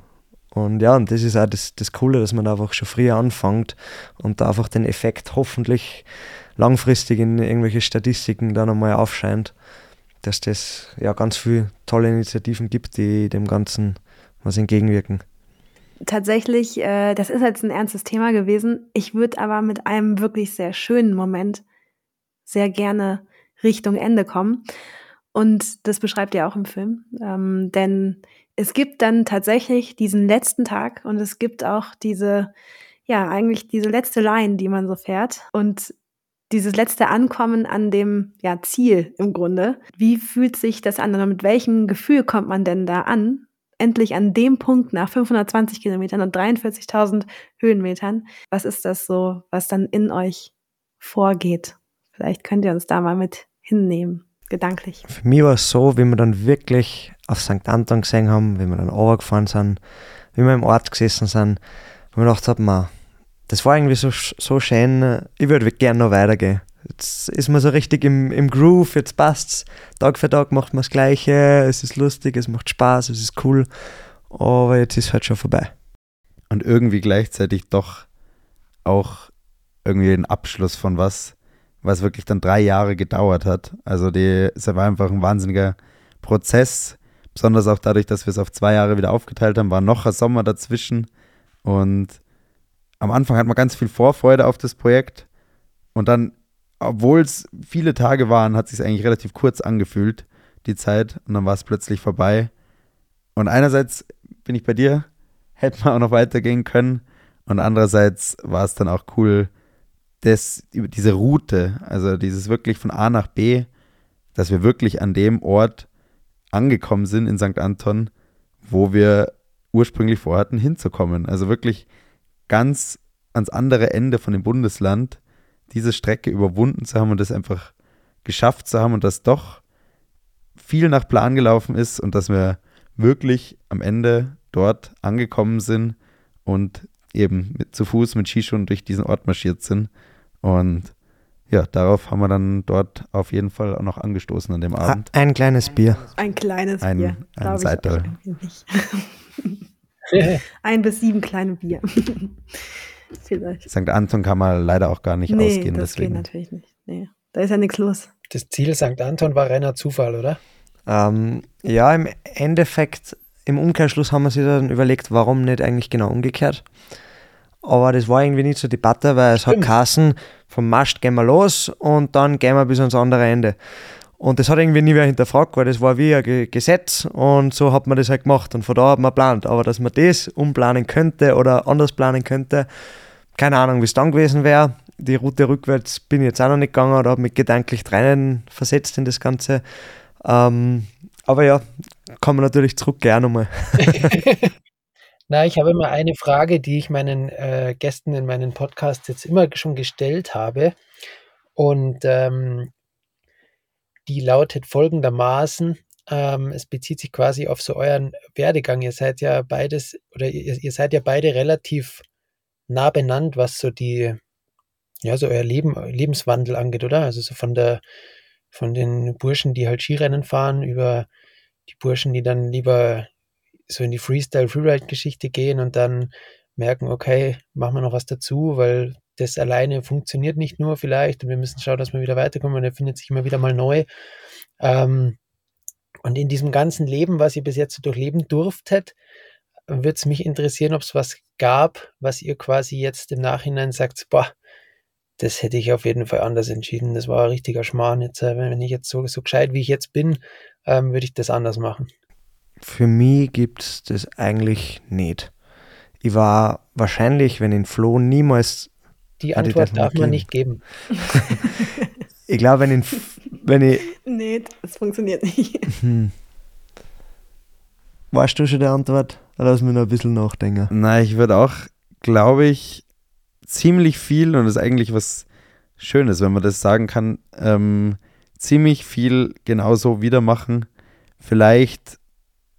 Und ja, und das ist auch das, das Coole, dass man da einfach schon früher anfängt und da einfach den Effekt hoffentlich langfristig in irgendwelche Statistiken dann einmal aufscheint, dass das ja ganz viele tolle Initiativen gibt, die dem Ganzen was entgegenwirken. Tatsächlich, äh, das ist jetzt ein ernstes Thema gewesen. Ich würde aber mit einem wirklich sehr schönen Moment sehr gerne Richtung Ende kommen. Und das beschreibt ihr auch im Film, ähm, denn es gibt dann tatsächlich diesen letzten Tag und es gibt auch diese, ja eigentlich diese letzte Line, die man so fährt und dieses letzte Ankommen an dem ja, Ziel im Grunde. Wie fühlt sich das an oder mit welchem Gefühl kommt man denn da an? endlich an dem Punkt nach fünfhundertzwanzig Kilometern und dreiundvierzigtausend Höhenmetern. Was ist das so, was dann in euch vorgeht? Vielleicht könnt ihr uns da mal mit hinnehmen, gedanklich. Für mich war es so, wie wir dann wirklich auf Sankt Anton gesehen haben, wie wir dann runtergefahren sind, wie wir im Ort gesessen sind, wo wir gedacht haben, man, das war irgendwie so, so schön, ich würde gerne noch weitergehen. Jetzt ist man so richtig im, im Groove, jetzt passt's. Tag für Tag macht man das Gleiche, es ist lustig, es macht Spaß, es ist cool, aber jetzt ist halt schon vorbei. Und irgendwie gleichzeitig doch auch irgendwie den Abschluss von was, was wirklich dann drei Jahre gedauert hat. Also die, es war einfach ein wahnsinniger Prozess, besonders auch dadurch, dass wir es auf zwei Jahre wieder aufgeteilt haben, war noch ein Sommer dazwischen und am Anfang hat man ganz viel Vorfreude auf das Projekt und dann, obwohl es viele Tage waren, hat es sich eigentlich relativ kurz angefühlt, die Zeit, und dann war es plötzlich vorbei. Und einerseits bin ich bei dir, hätte man auch noch weitergehen können, und andererseits war es dann auch cool, dass diese Route, also dieses wirklich von A nach B, dass wir wirklich an dem Ort angekommen sind in Sankt Anton, wo wir ursprünglich vorhatten hinzukommen. Also wirklich ganz ans andere Ende von dem Bundesland diese Strecke überwunden zu haben und das einfach geschafft zu haben und dass doch viel nach Plan gelaufen ist und dass wir wirklich am Ende dort angekommen sind und eben mit, zu Fuß mit Skischuhen durch diesen Ort marschiert sind. Und ja, darauf haben wir dann dort auf jeden Fall auch noch angestoßen an dem Abend. Ein kleines Bier. Ein kleines ein, Bier. Ein Seital. Ein bis sieben kleine Bier. Vielleicht. Sankt Anton kann man leider auch gar nicht nee, ausgehen. Das deswegen. Geht natürlich nicht. Nee. Da ist ja nichts los. Das Ziel Sankt Anton war reiner Zufall, oder? Ähm, ja, im Endeffekt, im Umkehrschluss haben wir sich dann überlegt, warum nicht eigentlich genau umgekehrt. Aber das war irgendwie nicht zur Debatte, weil es Stimmt. hat geheißen, vom Mast gehen wir los und dann gehen wir bis ans andere Ende. Und das hat irgendwie nie mehr hinterfragt, weil das war wie ein G- Gesetz und so hat man das halt gemacht und von da hat man geplant. Aber dass man das umplanen könnte oder anders planen könnte, keine Ahnung, wie es dann gewesen wäre. Die Route rückwärts bin ich jetzt auch noch nicht gegangen oder habe mich gedanklich rein versetzt in das Ganze. Ähm, aber ja, kann man natürlich zurückgehen auch nochmal. Na, ich habe immer eine Frage, die ich meinen äh, Gästen in meinen Podcasts jetzt immer schon gestellt habe. Und ähm, die lautet folgendermaßen, ähm, es bezieht sich quasi auf so euren Werdegang. Ihr seid ja beides, oder ihr, ihr seid ja beide relativ nah benannt, was so die, ja, so euer Leben, Lebenswandel angeht, oder? Also so von der, von den Burschen, die halt Skirennen fahren, über die Burschen, die dann lieber so in die Freestyle-Freeride-Geschichte gehen und dann merken, okay, machen wir noch was dazu, weil das alleine funktioniert nicht nur vielleicht und wir müssen schauen, dass wir wieder weiterkommen und er findet sich immer wieder mal neu. Ähm, und in diesem ganzen Leben, was ihr bis jetzt so durchleben durftet, würde es mich interessieren, ob es was gab, was ihr quasi jetzt im Nachhinein sagt, boah, das hätte ich auf jeden Fall anders entschieden, das war ein richtiger Schmarrn. Jetzt, wenn ich jetzt so, so gescheit, wie ich jetzt bin, ähm, würde ich das anders machen. Für mich gibt es das eigentlich nicht. Ich war wahrscheinlich, wenn in Flo niemals Die Antwort ah, die darf, darf man nicht geben. Ich glaube, wenn ich, wenn ich... Nee, das funktioniert nicht. Hm. Weißt du schon die Antwort? Lass mich noch ein bisschen nachdenken. Nein, ich würde auch, glaube ich, ziemlich viel, und das ist eigentlich was Schönes, wenn man das sagen kann, ähm, ziemlich viel genauso wieder machen. Vielleicht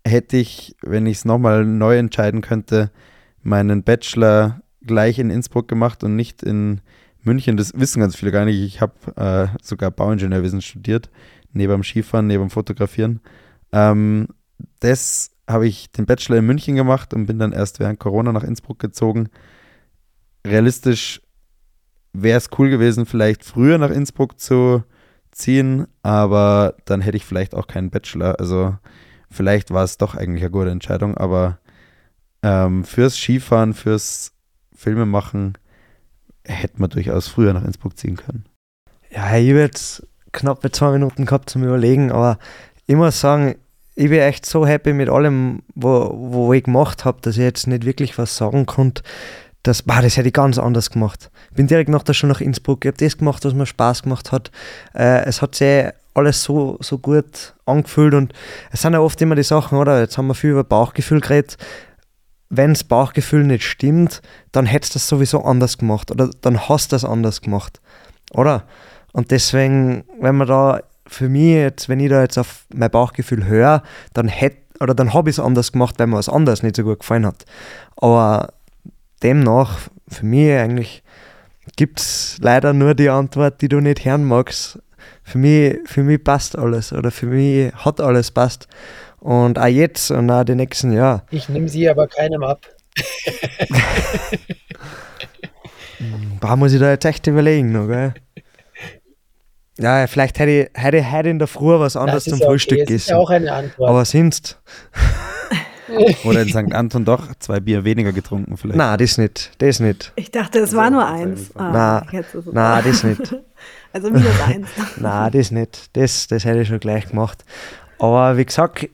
hätte ich, wenn ich es nochmal neu entscheiden könnte, meinen Bachelor gleich in Innsbruck gemacht und nicht in München. Das wissen ganz viele gar nicht. Ich habe äh, sogar Bauingenieurwesen studiert, neben dem Skifahren, neben dem Fotografieren. Ähm, das habe ich den Bachelor in München gemacht und bin dann erst während Corona nach Innsbruck gezogen. Realistisch wäre es cool gewesen, vielleicht früher nach Innsbruck zu ziehen, aber dann hätte ich vielleicht auch keinen Bachelor. Also vielleicht war es doch eigentlich eine gute Entscheidung, aber ähm, fürs Skifahren, fürs Filme machen, hätte man durchaus früher nach Innsbruck ziehen können. Ja, ich habe jetzt knappe zwei Minuten gehabt zum Überlegen, aber ich muss sagen, ich bin echt so happy mit allem, wo, wo ich gemacht habe, dass ich jetzt nicht wirklich was sagen konnte, dass, boah, das hätte ich ganz anders gemacht. Ich bin direkt nach der Schule nach Innsbruck, ich habe das gemacht, was mir Spaß gemacht hat. Äh, es hat sich alles so, so gut angefühlt. Und es sind ja oft immer die Sachen, oder? Jetzt haben wir viel über Bauchgefühl geredet. Wenn das Bauchgefühl nicht stimmt, dann hättest du das sowieso anders gemacht oder dann hast du das anders gemacht, oder? Und deswegen, wenn man da für mich jetzt, wenn ich da jetzt auf mein Bauchgefühl höre, dann hätte oder dann habe ich es anders gemacht, weil mir was anderes nicht so gut gefallen hat. Aber demnach, für mich eigentlich, gibt es leider nur die Antwort, die du nicht hören magst. Für mich, für mich passt alles oder für mich hat alles passt. Und auch jetzt und auch die nächsten Jahre. Ich nehme sie aber keinem ab. Boah, muss ich da jetzt echt überlegen noch, gell? Ja, vielleicht hätte ich heute hätte in der Früh was anderes zum Frühstück okay. gegessen. Das ist ja auch eine Antwort. Aber sonst. Oder in Sankt Anton doch zwei Bier weniger getrunken vielleicht. Nein, das nicht. Das nicht. Ich dachte, es war nur eins. Ah, nein, nein, das nicht. Also minus eins. Nein, das nicht. Das, das hätte ich schon gleich gemacht. Aber wie gesagt,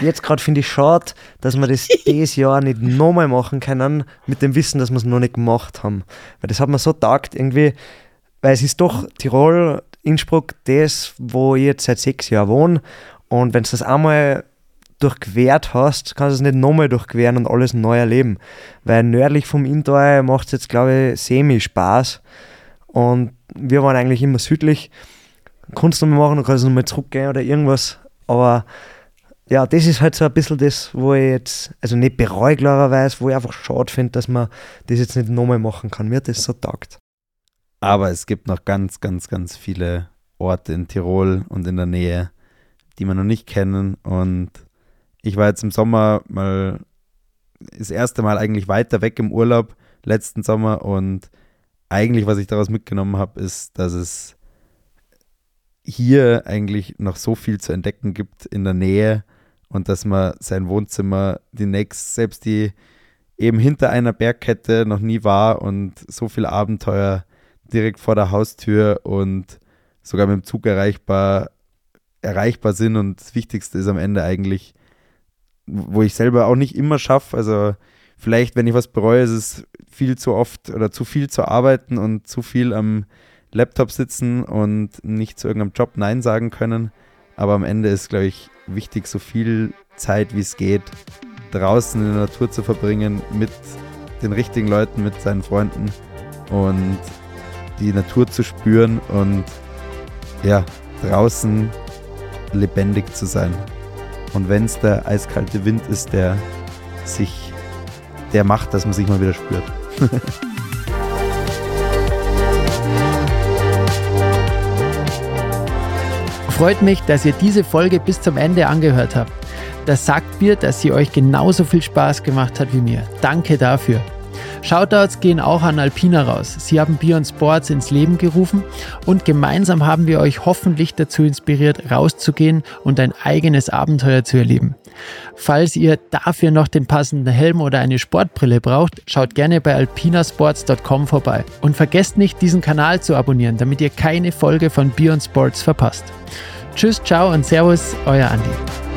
jetzt gerade finde ich schade, dass wir das dieses Jahr nicht nochmal machen können, mit dem Wissen, dass wir es noch nicht gemacht haben. Weil das hat mir so getaugt irgendwie, weil es ist doch Tirol, Innsbruck, das, wo ich jetzt seit sechs Jahren wohne. Und wenn du das einmal durchquert hast, kannst du es nicht nochmal durchqueren und alles neu erleben. Weil nördlich vom Inntal macht es jetzt, glaube ich, semi-Spaß. Und wir waren eigentlich immer südlich. Kannst du nochmal machen, dann kannst du nochmal zurückgehen oder irgendwas. Aber ja, das ist halt so ein bisschen das, wo ich jetzt, also nicht bereue klarerweise, wo ich einfach schade finde, dass man das jetzt nicht nochmal machen kann. Mir hat das so taugt. Aber es gibt noch ganz, ganz, ganz viele Orte in Tirol und in der Nähe, die man noch nicht kennen. Und ich war jetzt im Sommer mal das erste Mal eigentlich weiter weg im Urlaub, letzten Sommer. Und eigentlich, was ich daraus mitgenommen habe, ist, dass es hier eigentlich noch so viel zu entdecken gibt in der Nähe und dass man sein Wohnzimmer, die nächst, selbst die eben hinter einer Bergkette noch nie war und so viel Abenteuer direkt vor der Haustür und sogar mit dem Zug erreichbar, erreichbar sind. Und das Wichtigste ist am Ende eigentlich, wo ich selber auch nicht immer schaffe, also vielleicht, wenn ich was bereue, ist es viel zu oft oder zu viel zu arbeiten und zu viel am Laptop sitzen und nicht zu irgendeinem Job Nein sagen können. Aber am Ende ist, glaube ich, wichtig, so viel Zeit, wie es geht, draußen in der Natur zu verbringen, mit den richtigen Leuten, mit seinen Freunden und die Natur zu spüren und ja, draußen lebendig zu sein. Und wenn es der eiskalte Wind ist, der sich, der macht, dass man sich mal wieder spürt. Freut mich, dass ihr diese Folge bis zum Ende angehört habt. Das sagt mir, dass sie euch genauso viel Spaß gemacht hat wie mir. Danke dafür. Shoutouts gehen auch an Alpina raus. Sie haben Beyond Sports ins Leben gerufen und gemeinsam haben wir euch hoffentlich dazu inspiriert, rauszugehen und ein eigenes Abenteuer zu erleben. Falls ihr dafür noch den passenden Helm oder eine Sportbrille braucht, schaut gerne bei alpinasports punkt com vorbei. Und vergesst nicht, diesen Kanal zu abonnieren, damit ihr keine Folge von Beyond Sports verpasst. Tschüss, ciao und servus, euer Andi.